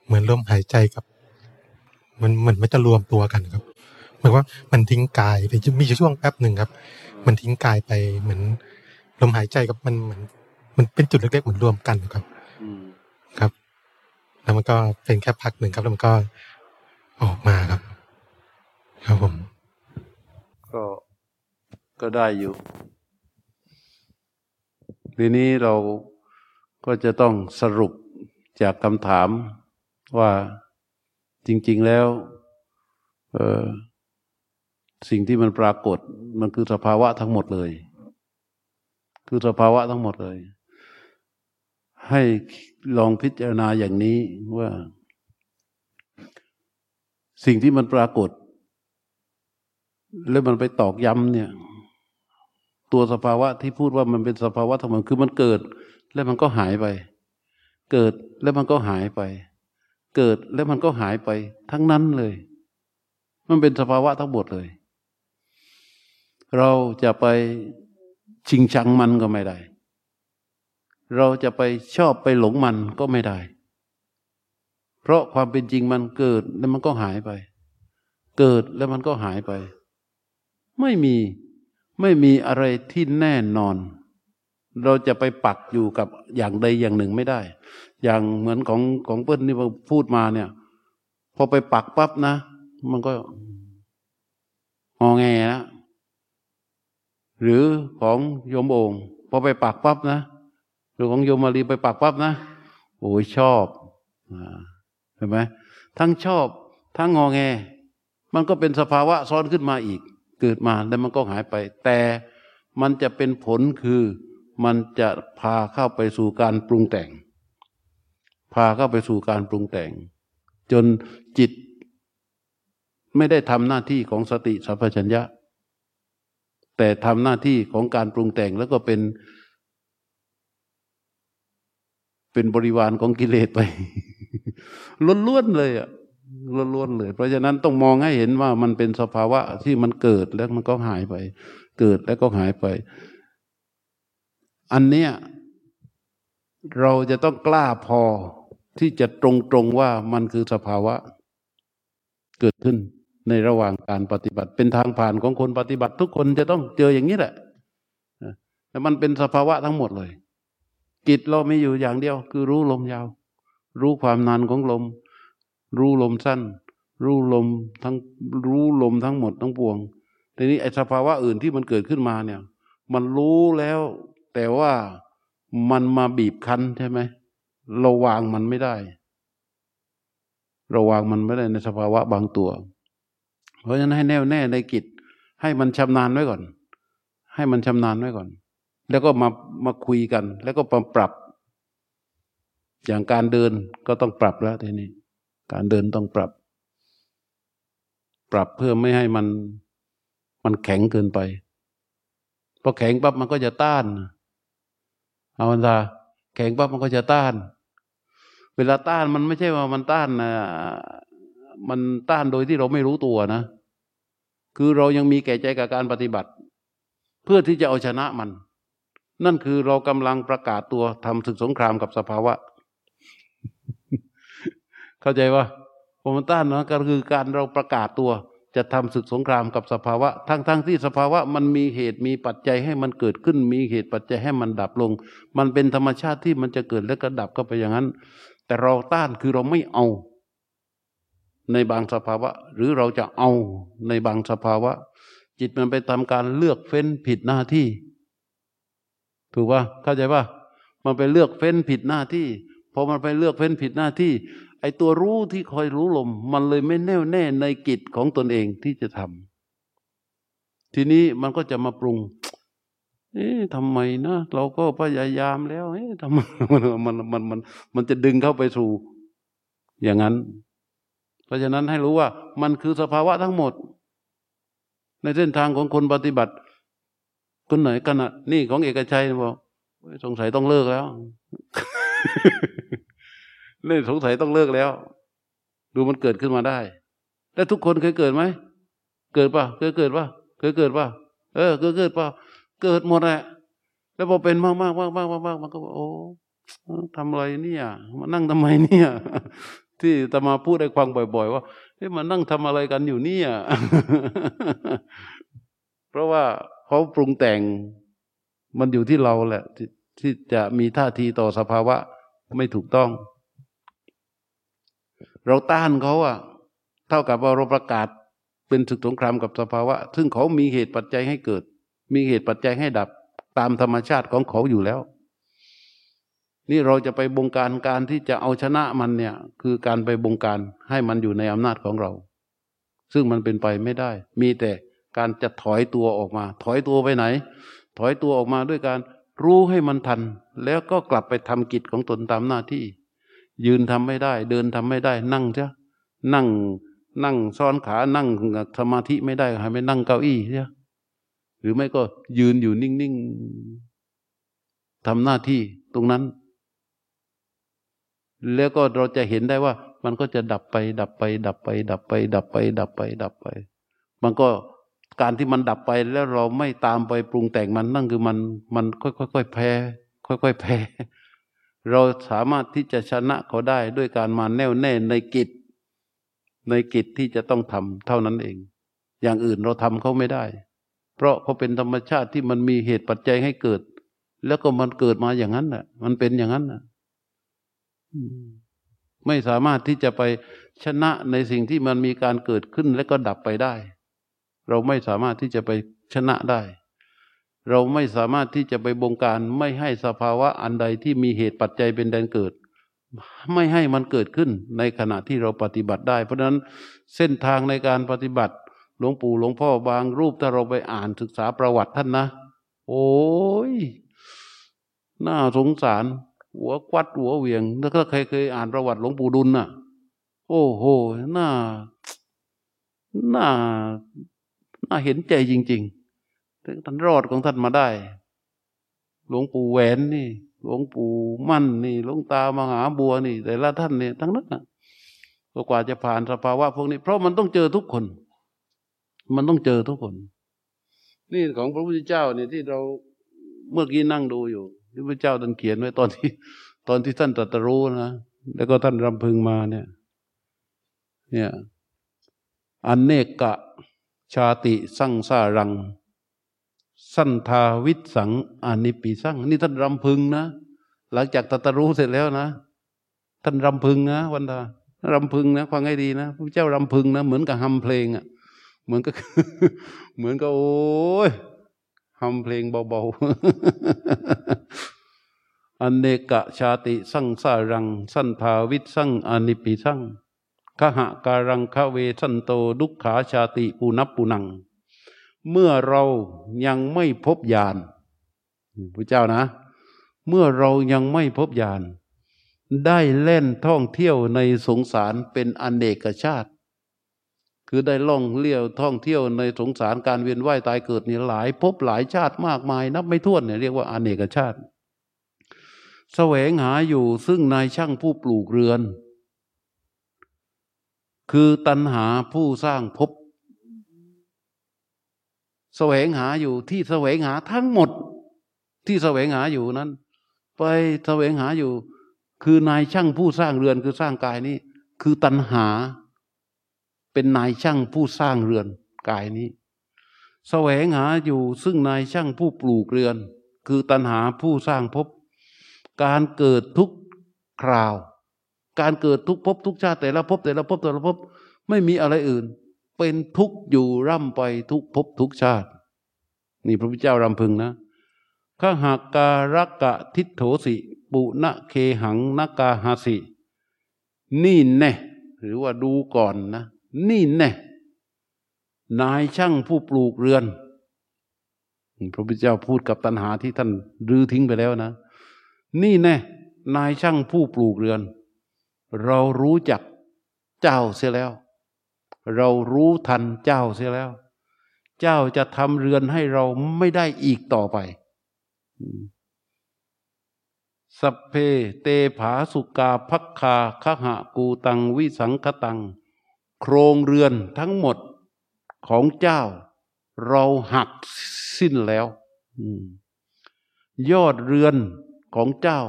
เหมือนลมหายใจกับมันมันไม่จะรวมตัวกันครับหมายว่ามันทิ้งกายไปมีช่วงแป๊บหนึ่งครับมันทิ้งกายไปเหมือนลมหายใจกับมันเหมือนมันเป็นจุดเล็กๆเหมือนรวมกันครับครับแล้วมันก็เป็นแค่พักหนึ่งครับแล้วมันก็ออกมาครับครับผมก็ก็ได้อยู่ทีนี้เราก็จะต้องสรุปจากคำถามว่าจริงๆแล้วเอ่อสิ่งที่มันปรากฏมันคือสภาวะทั้งหมดเลยคือสภาวะทั้งหมดเลยให้ลองพิจารณาอย่างนี้ว่าสิ่งที่มันปรากฏแล้วมันไปตอกย้ำเนี่ยตัวสภาวะที่พูดว่ามันเป็นสภาวะทั้งหมดคือมันเกิดแล้วมันก็หายไปเกิดแล้วมันก็หายไปเกิดแล้วมันก็หายไปทั้งนั้นเลยมันเป็นสภาวะทั้งหมดเลยเราจะไปชิงชังมันก็ไม่ได้เราจะไปชอบไปหลงมันก็ไม่ได้เพราะความเป็นจริงมันเกิดแล้วมันก็หายไปเกิดแล้วมันก็หายไปไม่มีไม่มีอะไรที่แน่นอนเราจะไปปักอยู่กับอย่างใดอย่างหนึ่งไม่ได้อย่างเหมือนของของเปิ้ลที่พูดมาเนี่ยพอไปปักปั๊บนะมันก็งอแงนะหรือของโยมโอ่งพอไปปักปั๊บนะหรือของโยมมารีไปปักปั๊บนะโอ้ยชอบเห็นไหมทั้งชอบทั้งงอแงมันก็เป็นสภาวะซ้อนขึ้นมาอีกเกิดมาแล้วมันก็หายไปแต่มันจะเป็นผลคือมันจะพาเข้าไปสู่การปรุงแต่งพาเข้าไปสู่การปรุงแต่งจนจิตไม่ได้ทำหน้าที่ของสติสัมปชัญญะแต่ทำหน้าที่ของการปรุงแต่งแล้วก็เป็นเป็นบริวารของกิเลสไป ล้วนๆเลยอ่ะล้วนๆเลยเพราะฉะนั้นต้องมองให้เห็นว่ามันเป็นสภาวะที่มันเกิดแล้วมันก็หายไปเกิดแล้วก็หายไปอันเนี้ยเราจะต้องกล้าพอที่จะตรงๆว่ามันคือสภาวะเกิดขึ้นในระหว่างการปฏิบัติเป็นทางผ่านของคนปฏิบัติทุกคนจะต้องเจออย่างนี้แหละแต่มันเป็นสภาวะทั้งหมดเลยกิจเรามีอยู่อย่างเดียวคือรู้ลมยาวรู้ความนานของลมรู้ลมสั้นรู้ลมทั้งรู้ลมทั้งหมดทั้งปวงทีนี้ไอ้สภาวะอื่นที่มันเกิดขึ้นมาเนี่ยมันรู้แล้วแต่ว่ามันมาบีบคั้นใช่ไหมเราวางมันไม่ได้ เราวางมันไม่ได้ในสภาวะบางตัวเพราะฉะนั้นให้แน่วแน่ในกิจให้มันชำนาญไว้ก่อนให้มันชำนาญไว้ก่อนแล้วก็มามาคุยกันแล้วก็ปรับอย่างการเดินก็ต้องปรับแล้วทีนี้การเดินต้องปรับปรับเพื่อไม่ให้มันมันแข็งเกินไปพอแข็งปั๊บมันก็จะต้านเอามันซะแข็งปั๊บมันก็จะต้านเวลาต้านมันไม่ใช่ว่ามันต้านนะมันต้านโดยที่เราไม่รู้ตัวนะคือเรายังมีแก่ใจกับการปฏิบัติเพื่อที่จะเอาชนะมันนั่นคือเรากำลังประกาศตัวทำศึกสงครามกับสภาวะ เข้าใจว่าพอมันต้านนะก็คือการเราประกาศตัวจะทำศึกสงครามกับสภาวะทั้งๆ ท, ที่สภาวะมันมีเหตุมีปัจจัยให้มันเกิดขึ้นมีเหตุปัจจัยให้มันดับลงมันเป็นธรรมชาติที่มันจะเกิดและก็ดับก็ไปอย่างนั้นแต่เราต้านคือเราไม่เอาในบางสภาวะหรือเราจะเอาในบางสภาวะจิตมันไปทำการเลือกเฟ้นผิดหน้าที่ถูกป่ะเข้าใจป่ะมันไปเลือกเฟ้นผิดหน้าที่พอมันไปเลือกเฟ้นผิดหน้าที่ไอ้ตัวรู้ที่คอยรู้ลมมันเลยไม่แน่วแน่ในกิจของตนเองที่จะทำทีนี้มันก็จะมาปรุงเอ๊ะทำไมนะเราก็พยายามแล้วเอ๊ะทำไมมันมันมันมันจะดึงเข้าไปสู่อย่างนั้นเพราะฉะนั้นให้รู้ว่ามันคือสภาวะทั้งหมดในเส้นทางของคนปฏิบัติคนไหนขณะนี่ของเอกชัยบอกสงสัยต้องเลิกแล้ว นี่สงสัยต้องเลิกแล้วดูมันเกิดขึ้นมาได้แล้วทุกคนเคยเกิดไหมเกิดป่ะเคยเกิดป่ะเคยเกิดป่ะเออเคยเกิดป่ะเกิดหมดแหละแล้วพอเป็นมากมากมากมากมากมากมันก็โอ้ทำอะไรเนี่ยมานั่งทำไมเนี่ยที่ตมาพูดได้ฟังบ่อยๆว่าเฮ้ยมานั่งทำอะไรกันอยู่เนี่ย เพราะว่าเขาปรุงแต่งมันอยู่ที่เราแหละ ท, ที่จะมีท่าทีต่อสภาวะไม่ถูกต้องเราต้านเขาอะเท่ากับว่าเราประกาศเป็นศึกสงครามกับสภาวะซึ่งเขามีเหตุปัจจัยให้เกิดมีเหตุปัจจัยให้ดับตามธรรมชาติของเขาอยู่แล้วนี่เราจะไปบงการการที่จะเอาชนะมันเนี่ยคือการไปบงการให้มันอยู่ในอำนาจของเราซึ่งมันเป็นไปไม่ได้มีแต่การจะถอยตัวออกมาถอยตัวไปไหนถอยตัวออกมาด้วยการรู้ให้มันทันแล้วก็กลับไปทำกิจของตนตามหน้าที่ยืนทำไม่ได้เดินทำไม่ได้นั่งเถอะนั่งนั่งซ้อนขานั่งสมาธิไม่ได้ให้ไปนั่งเก้าอี้เถอะหรือไม่ก็ยืนอยู่นิ่งๆทำหน้าที่ตรงนั้นแล้วก็เราจะเห็นได้ว่ามันก็จะดับไปดับไปดับไปดับไปดับไปดับไปดับไปมันก็การที่มันดับไปแล้วเราไม่ตามไปปรุงแต่งมันนั่นคือมันมันค่อยๆแพ้ค่อยๆแพ้เราสามารถที่จะชนะเขาได้ด้วยการมาแน่วแน่ในกิจในกิจที่จะต้องทำเท่านั้นเองอย่างอื่นเราทำเขาไม่ได้เพราะเขาเป็นธรรมชาติที่มันมีเหตุปัจจัยให้เกิดแล้วก็มันเกิดมาอย่างนั้นแหละมันเป็นอย่างนั้นนะไม่สามารถที่จะไปชนะในสิ่งที่มันมีการเกิดขึ้นและก็ดับไปได้เราไม่สามารถที่จะไปชนะได้เราไม่สามารถที่จะไปบงการไม่ให้สภาวะอันใดที่มีเหตุปัจจัยเป็นแดนเกิดไม่ให้มันเกิดขึ้นในขณะที่เราปฏิบัติได้เพราะฉะนั้นเส้นทางในการปฏิบัติหลวงปู่หลวงพ่อบางรูปถ้าเราไปอ่านศึกษาประวัติท่านนะโอ้ยน่าสงสารหัวควัดหัวเหวี่ยงแล้วก็ใครเคยอ่านประวัติหลวงปู่ดุลน่ะโอ้โหน่าน่าน่าเห็นใจจริงๆถึงท่านรอดของท่านมาได้หลวงปู่แหวนนี่หลวงปู่มั่นนี่หลวงตามหาบัวนี่แต่ละท่านนี่ทั้งนั้นน่ะกว่าจะผ่านสภาวะพวกนี้เพราะมันต้องเจอทุกคนมันต้องเจอทุกคนนี่ของพระพุทธเจ้าเนี่ยที่เราเมื่อกี้นั่งดูอยู่ที่พระเจ้าท่านเขียนไว้ตอนที่ตอนที่ท่านตรัสรู้นะแล้วก็ท่านรำพึงมาเนี่ยเนี่ยอเนกะชาติสังสารังสันทาวิสังอนิปิสังนี่ท่านรำพึงนะหลังจากตรัสรู้เสร็จแล้วนะท่านรำพึงนะวันดารำพึงนะฟังให้ดีนะพระเจ้ารำพึงนะเหมือนกับฮัมเพลงอ่ะเหมือนก็เหมือนก็โอ้ยทำเพลงเบาๆอเนกะชาติสังสารังสันทาวิสังอนิปิสัง ขหะการังคเวสันโตดุขขาชาติปุนัปปุนังเมื่อเรายังไม่พบญาณพระเจ้านะเมื่อเรายังไม่พบญาณได้เล่นท่องเที่ยวในสงสารเป็นอเนกชาติคือได้ล่องเลี้ยวท่องเที่ยวในสงสารการเวียนว่ายตายเกิดนี่หลายพบหลายชาติมากมายนับไม่ถ้วนเนี่ยเรียกว่าอเนกชาติแสวงหาอยู่ซึ่งนายช่างผู้ปลูกเรือนคือตัณหาผู้สร้างภพแสวงหาอยู่ที่แสวงหาทั้งหมดที่แสวงหาอยู่นั้นไปแสวงหาอยู่คือนายช่างผู้สร้างเรือนคือสร้างกายนี้คือตัณหาเป็นนายช่างผู้สร้างเรือนกายนี้แสวงหาอยู่ซึ่งนายช่างผู้ปลูกเรือนคือตัณหาผู้สร้างภพการเกิดทุกคราวการเกิดทุกภพทุกชาติแต่ละภพแต่ละภพแต่ละภพไม่มีอะไรอื่นเป็นทุกข์อยู่ร่ำไปทุกภพทุกชาตินี่พระพุทธเจ้ารำพึงนะขหาการกะทิโถสิปุณเคหังนกาหาสินี่แน่หรือว่าดูก่อนนะนี่แน่นายช่างผู้ปลูกเรือนพระพุทธเจ้าพูดกับตัณหาที่ท่านรื้อทิ้งไปแล้วนะนี่แน่นายช่างผู้ปลูกเรือนเรารู้จักเจ้าเสียแล้วเรารู้ทันเจ้าเสียแล้วเจ้าจะทำเรือนให้เราไม่ได้อีกต่อไปสัพเพเตผาสุกาภัคคาขหะกูตังวิสังคตังโครงเรือนทั้งหมดของเจ้าเราหักสิ้นแล้วยอดเรือนของเจ้า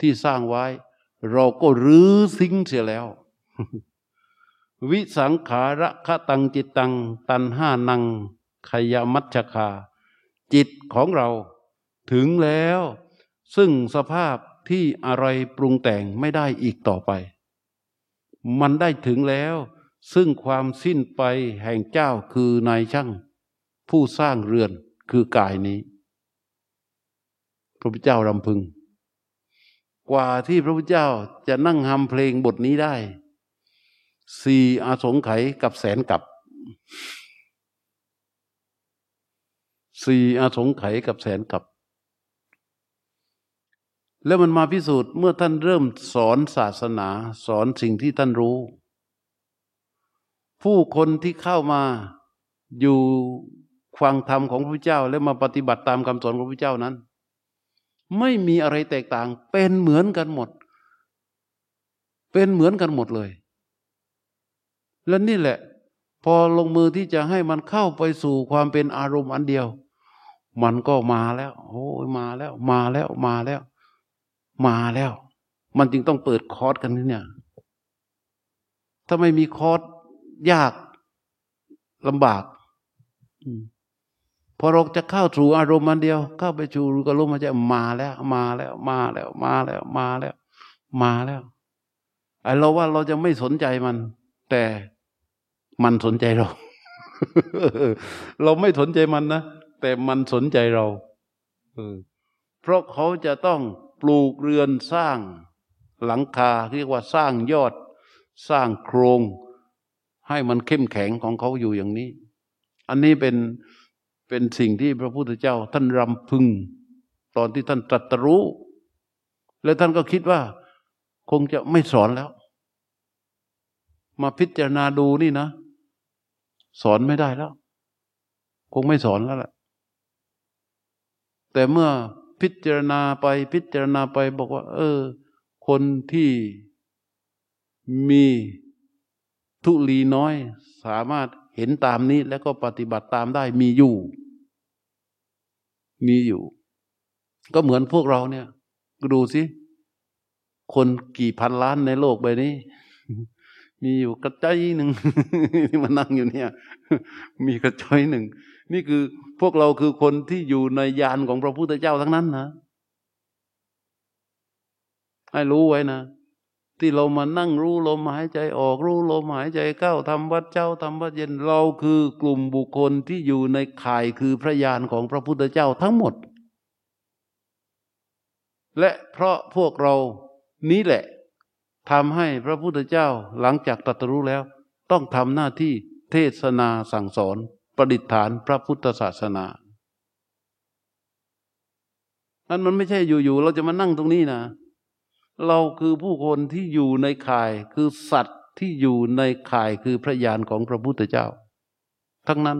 ที่สร้างไว้เราก็รื้อทิ้งเสียแล้ววิสังขาระขะตังจิตตังตันห้านังขยมัชคาจิตของเราถึงแล้วซึ่งสภาพที่อะไรปรุงแต่งไม่ได้อีกต่อไปมันได้ถึงแล้วซึ่งความสิ้นไปแห่งเจ้าคือนายช่างผู้สร้างเรือนคือกายนี้พระพุทธเจ้ารำพึงกว่าที่พระพุทธเจ้าจะนั่งฮัมเพลงบทนี้ได้สี่อาสงไขยกับแสนกับสี่อาสงไขยกับแสนกับแล้วมันมาพิสูจน์เมื่อท่านเริ่มสอนศาสนาสอนสิ่งที่ท่านรู้ผู้คนที่เข้ามาอยู่ฟังธรรมของพระพุทธเจ้าและมาปฏิบัติตามคำสอนของพระพุทธเจ้านั้นไม่มีอะไรแตกต่างเป็นเหมือนกันหมดเป็นเหมือนกันหมดเลยและนี่แหละพอลงมือที่จะให้มันเข้าไปสู่ความเป็นอารมณ์อันเดียวมันก็มาแล้วโอ้ยมาแล้วมาแล้วมาแล้วมาแล้วมันจึงต้องเปิดคอร์สกันนี่เนี่ยถ้าไม่มีคอร์สยากลำบากพอเราจะเข้าสู่อารมณ์อันเดียวเข้าไปสู่อารมณ์มันจะมาแล้วมาแล้วมาแล้วมาแล้วมาแล้วมาแล้วไอ้เราว่าเราจะไม่สนใจมันแต่มันสนใจเรา เราไม่สนใจมันนะแต่มันสนใจเราเพราะเขาจะต้องปลูกเรือนสร้างหลังคาเรียกว่าสร้างยอดสร้างโครงให้มันเข้มแข็งของเขาอยู่อย่างนี้อันนี้เป็นเป็นสิ่งที่พระพุทธเจ้าท่านรำพึงตอนที่ท่านตรัสรู้และท่านก็คิดว่าคงจะไม่สอนแล้วมาพิจารณาดูนี่นะสอนไม่ได้แล้วคงไม่สอนแล้วแหละแต่เมื่อพิจารณาไปพิจารณาไปบอกว่าเออคนที่มีทุลีน้อยสามารถเห็นตามนี้แล้วก็ปฏิบัติตามได้มีอยู่มีอยู่ก็เหมือนพวกเราเนี่ยดูสิคนกี่พันล้านในโลกใบนี้มีอยู่กระจายหนึ่งที่มานั่งอยู่เนี่ยมีกระจายหนึ่งนี่คือพวกเราคือคนที่อยู่ในยานของพระพุทธเจ้าทั้งนั้นนะให้รู้ไว้นะที่เรามานั่งรู้ลมหายใจออกรู้ลมหายใจเข้าทำวัดเช้าทำวัดเย็นเราคือกลุ่มบุคคลที่อยู่ในข่ายคือพระญาณของพระพุทธเจ้าทั้งหมดและเพราะพวกเรานี้แหละ ทำให้พระพุทธเจ้าหลังจากตรัสรู้แล้วต้องทำหน้าที่เทศนาสั่งสอนประดิษฐานพระพุทธศาสนานั่นมันไม่ใช่อยู่ๆเราจะมานั่งตรงนี้นะเราคือผู้คนที่อยู่ในข่ายคือสัตว์ที่อยู่ในข่ายคือพระญาณของพระพุทธเจ้าทั้งนั้น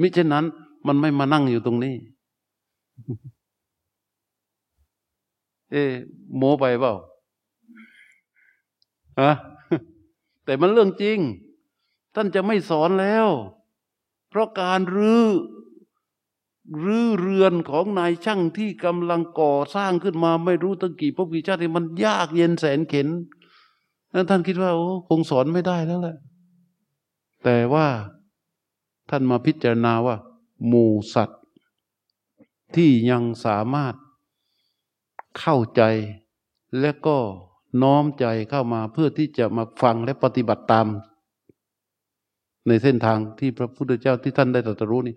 มิฉะนั้นมันไม่มานั่งอยู่ตรงนี้เอ๊ะโม้ไปเปล่าฮะแต่มันเรื่องจริงท่านจะไม่สอนแล้วเพราะการรื้อรื้อเรือนของนายช่างที่กำลังก่อสร้างขึ้นมาไม่รู้ตั้งกี่ภพกี่ชาติมันยากเย็นแสนเข็ญนั้นท่านคิดว่าโอ้คงสอนไม่ได้แล้วแหละแต่ว่าท่านมาพิจารณาว่าหมู่สัตว์ที่ยังสามารถเข้าใจและก็น้อมใจเข้ามาเพื่อที่จะมาฟังและปฏิบัติตามในเส้นทางที่พระพุทธเจ้าที่ท่านได้ตรัสรู้นี่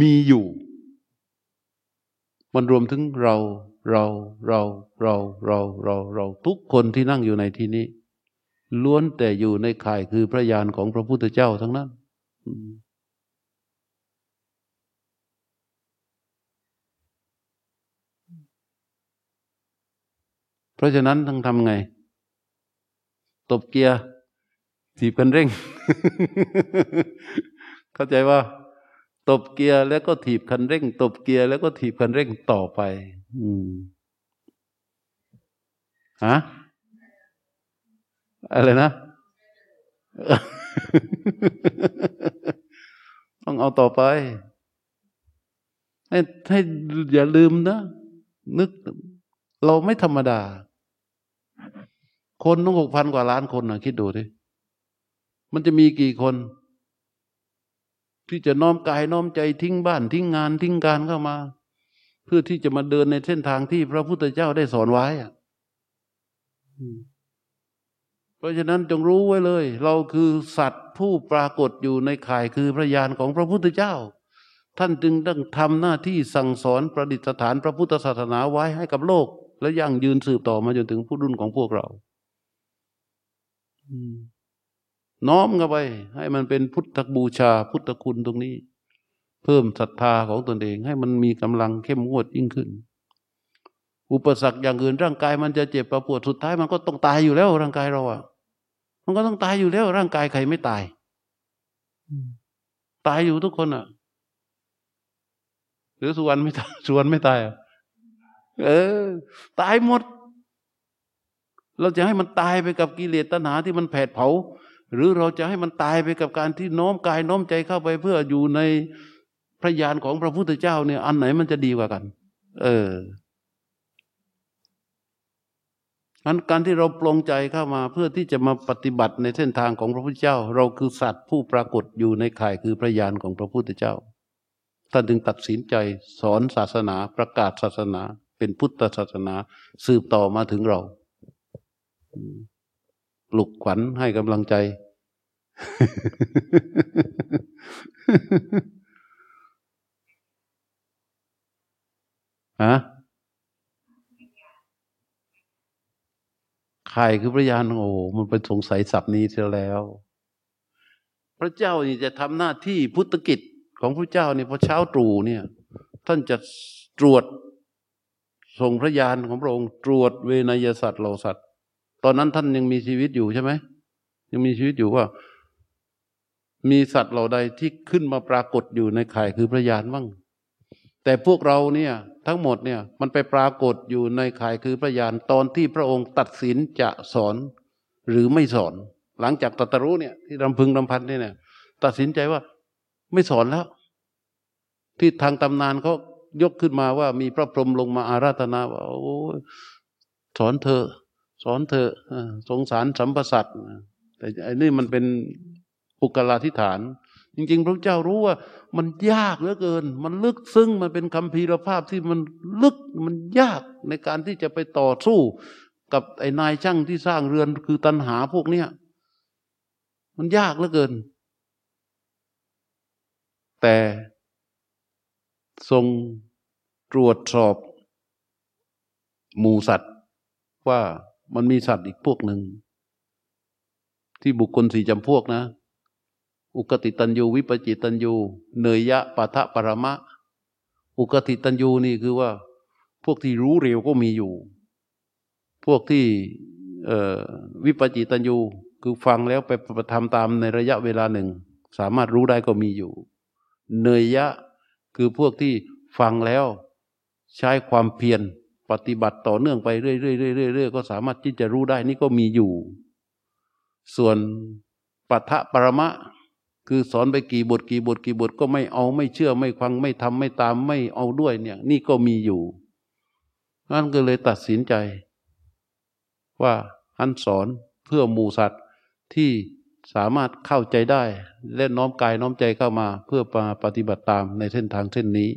มีอยู่มันรวมถึงเราเราเราเราเราเราเราทุกคนที่นั่งอยู่ในที่นี้ล้วนแต่อยู่ในข่ายคือพระญาณของพระพุทธเจ้าทั้งนั้นเพราะฉะนั้นต้องทำไงตบเกียร์ถีบคันเร่ง เข้าใจว่าตบเกียร์แล้วก็ถีบคันเร่งตบเกียร์แล้วก็ถีบคันเร่งต่อไปอืมฮะอะไรนะ ต้องเอาต่อไปให้ให้อย่าลืมนะนึกเราไม่ธรรมดาคนต้องหกพันกว่าล้านคนนะคิดดูดิมันจะมีกี่คนที่จะน้อมกายน้อมใจทิ้งบ้านทิ้งงานทิ้งการเข้ามาเพื่อที่จะมาเดินในเส้นทางที่พระพุทธเจ้าได้สอนไว้อะเพราะฉะนั้นจงรู้ไว้เลยเราคือสัตว์ผู้ปรากฏอยู่ในข่ายคือพระญาณของพระพุทธเจ้าท่านจึงต้องทำหน้าที่สั่งสอนประดิษฐานพระพุทธศาสนาไว้ให้กับโลกและยั่งยืนสืบต่อมาจนถึงผู้รุ่นของพวกเราน้อมเข้าไปให้มันเป็นพุทธบูชาพุทธคุณตรงนี้เพิ่มศรัทธาของตนเองให้มันมีกำลังเข้มงวดยิ่งขึ้นอุปสรรคอย่างอื่นร่างกายมันจะเจ็บปวดสุดท้ายมันก็ต้องตายอยู่แล้วร่างกายเราอ่ะมันก็ต้องตายอยู่แล้วร่างกายใครไม่ตายตายอยู่ทุกคนอ่ะหรือสุวรรณไม่ตายสุวรรณไม่ตายอ่ะเออตายหมดเราจะให้มันตายไปกับกิเลสตัณหาที่มันแผดเผาหรือเราจะให้มันตายไปกับการที่น้อมกายน้อมใจเข้าไปเพื่ออยู่ในพระญาณของพระพุทธเจ้าเนี่ยอันไหนมันจะดีกว่ากันเอองั้นการที่เราปลงใจเข้ามาเพื่อที่จะมาปฏิบัติในเส้นทางของพระพุทธเจ้าเราคือสัตว์ผู้ปรากฏอยู่ในข่ายคือพระญาณของพระพุทธเจ้าท่านจึงตัดสินใจสอนศาสนาประกาศศาสนาเป็นพุทธศาสนาสืบต่อมาถึงเราปลุกขวัญให้กำลังใจ ฮะใครคือพระญาณโอ้มันไปสงสัยศัพท์นี้เสียแล้วพระเจ้านี่จะทำหน้าที่พุทธกิจของพระเจ้านี่พอเช้าตรู่เนี่ยท่านจะตรวจส่งพระญาณของพระองค์ตรวจเวไนยสัตว์เหล่าสัตว์ตอนนั้นท่านยังมีชีวิตอยู่ใช่ไหมยังมีชีวิตอยู่ว่ามีสัตว์เหล่าใดที่ขึ้นมาปรากฏอยู่ในข่ายคือพระญาณบ้างแต่พวกเราเนี่ยทั้งหมดเนี่ยมันไปปรากฏอยู่ในข่ายคือพระญาณตอนที่พระองค์ตัดสินจะสอนหรือไม่สอนหลังจากตรัสรู้เนี่ยที่รำพึงรำพันเนี่ยเนี่ยตัดสินใจว่าไม่สอนแล้วที่ทางตำนานเขายกขึ้นมาว่ามีพระพรหมลงมาอาราธนาว่าโอ้สอนเธอสอนเธอสงสารสัมปสัตว์แต่อันนี้มันเป็นปุกลาธิฐานจริงๆพระเจ้ารู้ว่ามันยากเหลือเกินมันลึกซึ้งมันเป็นคัมภีรภาพที่มันลึกมันยากในการที่จะไปต่อสู้กับไอ้นายช่างที่สร้างเรือนคือตัณหาพวกเนี้ยมันยากเหลือเกินแต่ทรงตรวจสอบหมู่สัตว์ว่า มันมีสัตว์อีกพวกหนึ่งที่บุคคลสี่จำพวกนะอุกติตัญญูวิปจิตัญญูเนยยะปะทะปรมะอุกติตัญญูนี่คือว่าพวกที่รู้เร็วก็มีอยู่พวกที่วิปจิตัญญูคือฟังแล้วไปทำตามในระยะเวลาหนึ่งสามารถรู้ได้ก็มีอยู่เนยยะคือพวกที่ฟังแล้วใช้ความเพียรปฏิบัติต่อเนื่องไปเรื่อยๆก็สามารถที่จะรู้ได้นี่ก็มีอยู่ส่วนปทะปรมะคือสอนไปกี่บทกี่บทกี่บทก็ไม่เอาไม่เชื่อไม่ฟังไม่ทำไม่ตามไม่เอาด้วยเนี่ยนี่ก็มีอยู่นั่นก็เลยตัดสินใจว่าอันสอนเพื่อหมู่สัตว์ที่สามารถเข้าใจได้และน้อมกายน้อมใจเข้ามาเพื่อมาปฏิบัติตามในเส้นทางเส้นนี้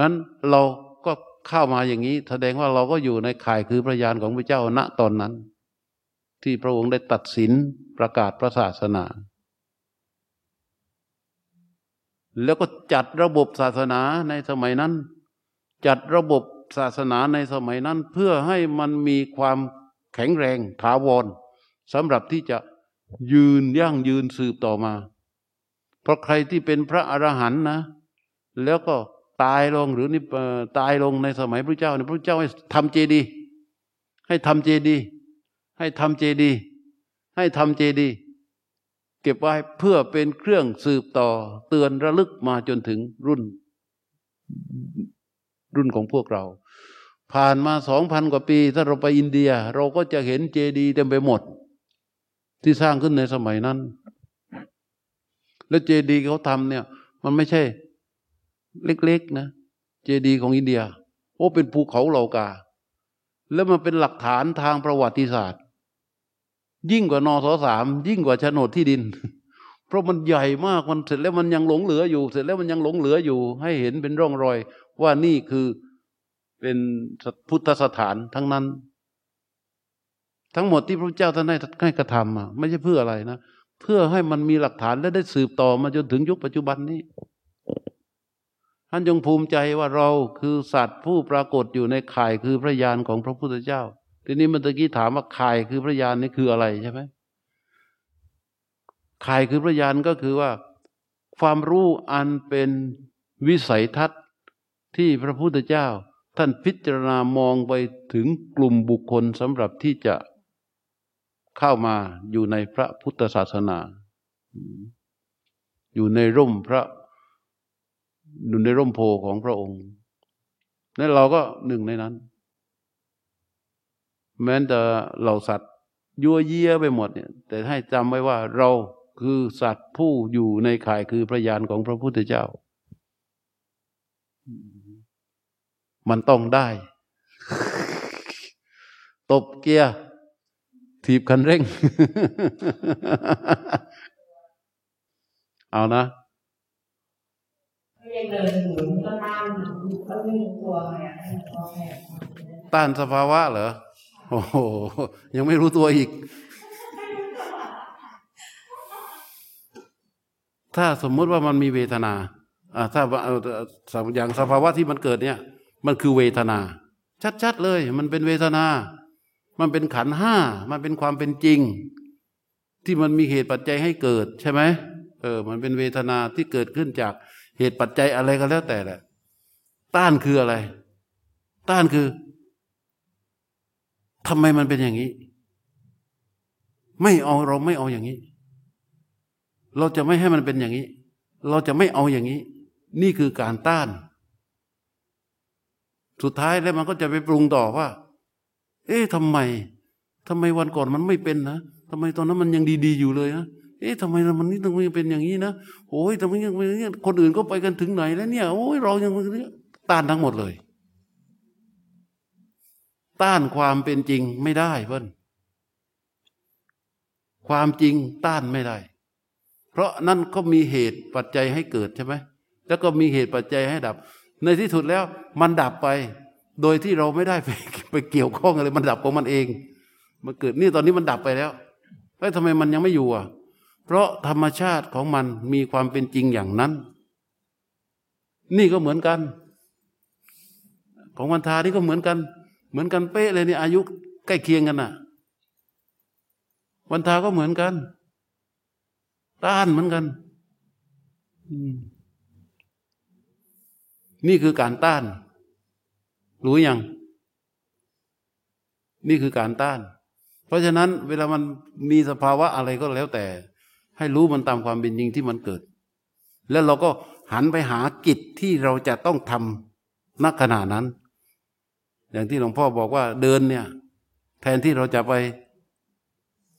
นั้นเราก็เข้ามาอย่างนี้แสดงว่าเราก็อยู่ในข่ายคือพระญาณของพระเจ้าณตอนนั้นที่พระองค์ได้ตัดสินประกาศพระศาสนาแล้วก็จัดระบบศาสนาในสมัยนั้นจัดระบบศาสนาในสมัยนั้นเพื่อให้มันมีความแข็งแรงถาวรสำหรับที่จะยืนยั่งยืนสืบต่อมาเพราะใครที่เป็นพระอรหันต์นะแล้วก็ตายลงหรือนี่ตายลงในสมัยพระเจ้าเนี่ยพระเจ้าให้ทำเจดีย์ให้ทำเจดีย์ให้ทำเจดีย์ให้ทำเจดีย์เก็บไว้เพื่อเป็นเครื่องสืบต่อเตือนระลึกมาจนถึงรุ่นรุ่นของพวกเราผ่านมาสองพันกว่าปีถ้าเราไปอินเดียเราก็จะเห็นเจดีย์เต็มไปหมดที่สร้างขึ้นในสมัยนั้นแล้วเจดีย์เขาทำเนี่ยมันไม่ใช่เล็กๆนะเจดีย์ของอินเดียโอ้เป็นภูเขาเหล่ากาแล้วมันเป็นหลักฐานทางประวัติศาสตร์ยิ่งกว่านสสามยิ่งกว่าโฉนดที่ดินเพราะมันใหญ่มากมันเสร็จแล้วมันยังหลงเหลืออยู่เสร็จแล้วมันยังหลงเหลืออยู่ให้เห็นเป็นร่องรอยว่านี่คือเป็นพุทธสถานทั้งนั้นทั้งหมดที่พระเจ้าท่านได้ให้กระทำมาไม่ใช่เพื่ออะไรนะเพื่อให้มันมีหลักฐานและได้สืบต่อมาจนถึงยุคปัจจุบันนี้ท่านจงภูมิใจว่าเราคือสัตว์ผู้ปรากฏอยู่ในข่ายคือพระญาณของพระพุทธเจ้าทีนี้เมื่อกี้ถามว่าข่ายคือพระญาณนี่คืออะไรใช่ไหมข่ายคือพระญาณก็คือว่าความรู้อันเป็นวิสัยทัศน์ที่พระพุทธเจ้าท่านพิจารณามองไปถึงกลุ่มบุคคลสำหรับที่จะเข้ามาอยู่ในพระพุทธศาสนาอยู่ในร่มพระอยู่ในร่มโพธิ์ของพระองค์นั่นเราก็หนึ่งในนั้นแม้แต่เหล่าสัตว์ยัวเยี้ยไปหมดเนี่ยแต่ให้จำไว้ว่าเราคือสัตว์ผู้อยู่ในข่ายคือพระญาณของพระพุทธเจ้ามันต้องได้ตบเกียร์ถีบคันเร่งเอานะต้านสภาวะเหรอโอ้โหยังไม่รู้ตัวอีกถ้าสมมติว่ามันมีเวทนาถ้าอย่างสภาวะที่มันเกิดเนี่ยมันคือเวทนาชัดๆเลยมันเป็นเวทนามันเป็นขันธ์ห้ามันเป็นความเป็นจริงที่มันมีเหตุปัจจัยให้เกิดใช่ไหมเออมันเป็นเวทนาที่เกิดขึ้นจากเหตุปัจจัยอะไรก็แล้วแต่แหละต้านคืออะไรต้านคือทำไมมันเป็นอย่างนี้ไม่เอาเราไม่เอาอย่างนี้เราจะไม่ให้มันเป็นอย่างนี้เราจะไม่เอาอย่างนี้นี่คือการต้านสุดท้ายแล้วมันก็จะไปปรุงต่อว่าเอ๊ะทำไมทำไมวันก่อนมันไม่เป็นนะทำไมตอนนั้นมันยังดีๆอยู่เลยนะเอ๊ะทำไมมันนี่ต้องเป็นอย่างนี้นะโอ้ยทำไมยังเป็นอย่างนี้คนอื่นก็ไปกันถึงไหนแล้วเนี่ยโอ้ยเรายังต้านทั้งหมดเลยต้านความเป็นจริงไม่ได้เพื่อนความจริงต้านไม่ได้เพราะนั่นก็มีเหตุปัจจัยให้เกิดใช่ไหมแล้วก็มีเหตุปัจจัยให้ดับในที่สุดแล้วมันดับไปโดยที่เราไม่ได้ไปไปเกี่ยวข้องอะไรมันดับของมันเองมันเกิดนี่ตอนนี้มันดับไปแล้วแล้วทำไมมันยังไม่อยู่อ่ะเพราะธรรมชาติของมันมีความเป็นจริงอย่างนั้นนี่ก็เหมือนกันของวันทานี่ก็เหมือนกันเหมือนกันเป๊ะเลยนี่อายุ ใกล้เคียงกันน่ะวันทาก็เหมือนกันต้านเหมือนกันนี่คือการต้านรู้ยังนี่คือการต้านเพราะฉะนั้นเวลามันมีสภาวะอะไรก็แล้วแต่ให้รู้มันตามความเป็นจริงที่มันเกิดแล้วเราก็หันไปหากิจที่เราจะต้องทำณขณะนั้นอย่างที่หลวงพ่อบอกว่าเดินเนี่ยแทนที่เราจะไป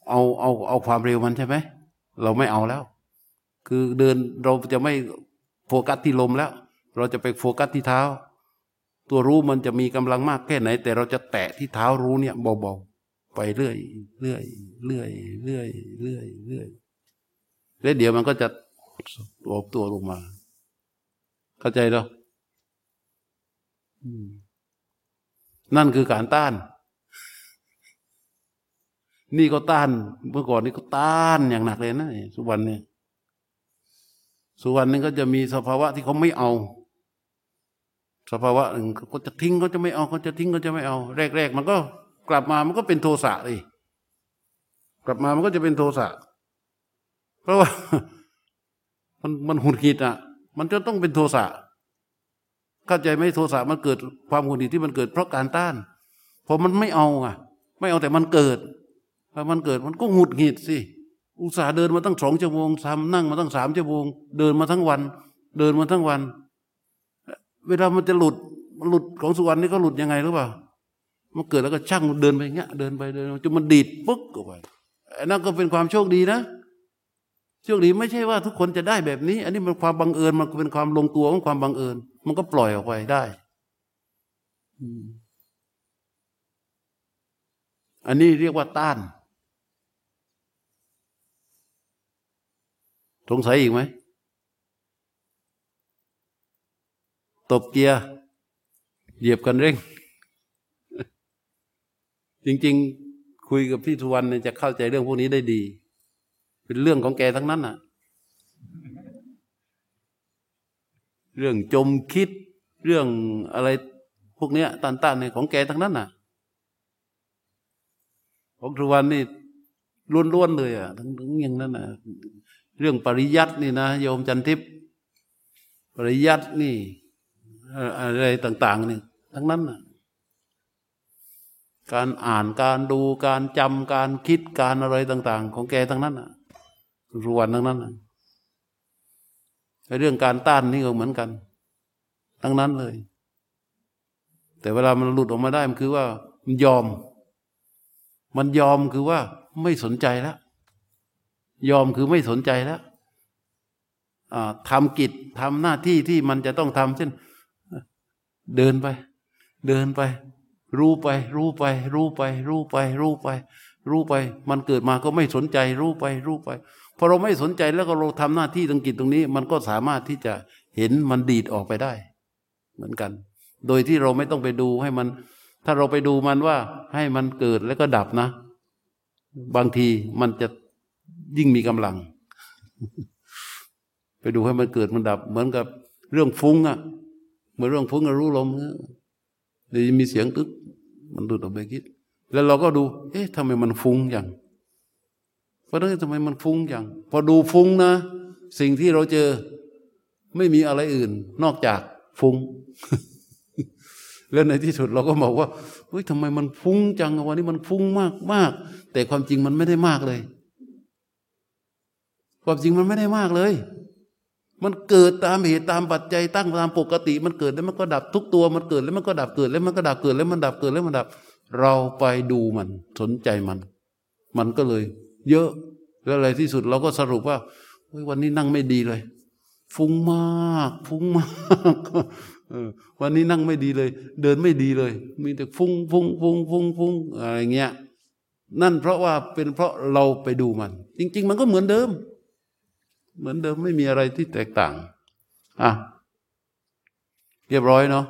เอาเอาเอาความเร็วมันใช่ไหมเราไม่เอาแล้วคือเดินเราจะไม่โฟกัสที่ลมแล้วเราจะไปโฟกัสที่เท้าตัวรู้มันจะมีกำลังมากแค่ไหนแต่เราจะแตะที่เท้ารู้เนี่ยเบาๆไปเรื่อยเรื่อยเรื่อยเรื่อยเรื่อยเรื่อยแล้วเดี๋ยวมันก็จะรวบตัวลงมาเข้าใจแล้วนั่นคือการต้านนี่ก็ต้านเมื่อก่อนนี่ก็ต้านอย่างหนักเลยนะสุวรรณเนี่ยสุวรรณนี่ก็จะมีสภาวะที่เขาไม่เอาสภาวะหนึ่งเขาจะทิ้งเขาจะไม่เอาเขาจะทิ้งเขาจะไม่เอาแรกๆมันก็กลับมามันก็เป็นโทสะเลยกลับมามันก็จะเป็นโทสะเพราะว่ามันมันหงุดหงิดอ่ะมันจะต้องเป็นโทสะเข้าใจไหมโทสะมันเกิดความหงุดหงิดที่มันเกิดเพราะการต้านพอมันไม่เอาอ่ะไม่เอาแต่มันเกิดพอมันเกิดมันก็หงุดหงิดสิอุตส่าห์เดินมาตั้งสองชั่วโมงทำนั่งมาตั้งสามชั่วโมงเดินมาทั้งวันเดินมาทั้งวันเวลามันจะหลุดมันหลุดของสุวรรณนี่ก็หลุดยังไงหรือเปล่ามันเกิดแล้วก็ช่างเดินไปอย่างเงี้ยเดินไปเดินจนมันดีดปึ๊กออกไปนั่นก็เป็นความโชคดีนะโชคดีไม่ใช่ว่าทุกคนจะได้แบบนี้อันนี้มันความบังเอิญมันเป็นความลงตัวของความบังเอิญมันก็ปล่อยออกไปได้อันนี้เรียกว่าต้านสงสัยอีกไหมตบเกียร์เหยียบกันเร่งจริงๆคุยกับพี่สุวรรณจะเข้าใจเรื่องพวกนี้ได้ดีเป็นเรื่องของแกทั้งนั้นน่ะเรื่องจมคิดเรื่องอะไรพวกเนี้ยตันตันเนี่ยของแกทั้งนั้นน่ะของสุวรรณนี่ล้วนๆเลยอ่ะทั้งทั้งอย่างนั้นน่ะเรื่องปริยัตินี่นะโยมจันทิพย์ปริยัตินี่อะไรต่างๆนี่ทั้งนั้นน่ะการอ่านการดูการจำการคิดการอะไรต่างๆของแกทั้งนั้นน่ะรวนทั้งนั้นน่ะเรื่องการต้านนี่ก็เหมือนกันทั้งนั้นเลยแต่เวลามันหลุดออกมาได้มันคือว่ามันยอมมันยอมคือว่าไม่สนใจแล้วยอมคือไม่สนใจแล้วทำกิจทำหน้าที่ที่มันจะต้องทำเช่นเดินไปเดินไปรู้ไปรู้ไปรู้ไปรู้ไปรู้ไปรู้ไปมันเกิดมาก็ไม่สนใจรู้ไปรู้ไปพอเราไม่สนใจแล้วก็เราทำหน้าที่ตรงกิจตรงนี้มันก็สามารถที่จะเห็นมันดีดออกไปได้เหมือนกันโดยที่เราไม่ต้องไปดูให้มันถ้าเราไปดูมันว่าให้มันเกิดแล้วก็ดับนะบางทีมันจะยิ่งมีกำลังไปดูให้มันเกิดมันดับเหมือนกับเรื่องฟุ้งอ่ะเหมือนเรื่องฟุ้งเรารู้ลมเดี๋ยวมีเสียงตึ๊กมันดูดออกไปคิดแล้วเราก็ดูเอ๊ะทำไมมันฟุ้งอย่างเพราะนั้นทำไมมันฟุ้งอย่างพอดูฟุ้งนะสิ่งที่เราเจอไม่มีอะไรอื่นนอกจากฟุ้ง แล้วในที่สุดเราก็บอกว่าเฮ้ยทำไมมันฟุ้งจังวันนี้มันฟุ้งมากมากแต่ความจริงมันไม่ได้มากเลยความจริงมันไม่ได้มากเลยมันเกิดตามเหตุตามปัจจัยตั้งตามปกติมันเกิดแล้วมันก็ดับทุกตัวมันเกิดแล้วมันก็ดับเกิดแล้วมันก็ดับเกิดแล้วมันดับเกิดแล้วมันดับเราไปดูมันสนใจมันมันก็เลยเยอะแล้วอะไรที่สุดเราก็สรุปว่าวันนี้นั่งไม่ดีเลยฟุ้งมากฟุ้งมากวันนี้นั่งไม่ดีเลยเดินไม่ดีเลยมีแต่ฟุ้งฟุ้งฟุ้งฟุ้งฟุ้งอะไรเงี้ยนั่นเพราะว่าเป็นเพราะเราไปดูมันจริงๆมันก็เหมือนเดิมเหมือนเดิมไม่มีอะไรที่แตกต่างอ่ะเรียบร้อยเนาะ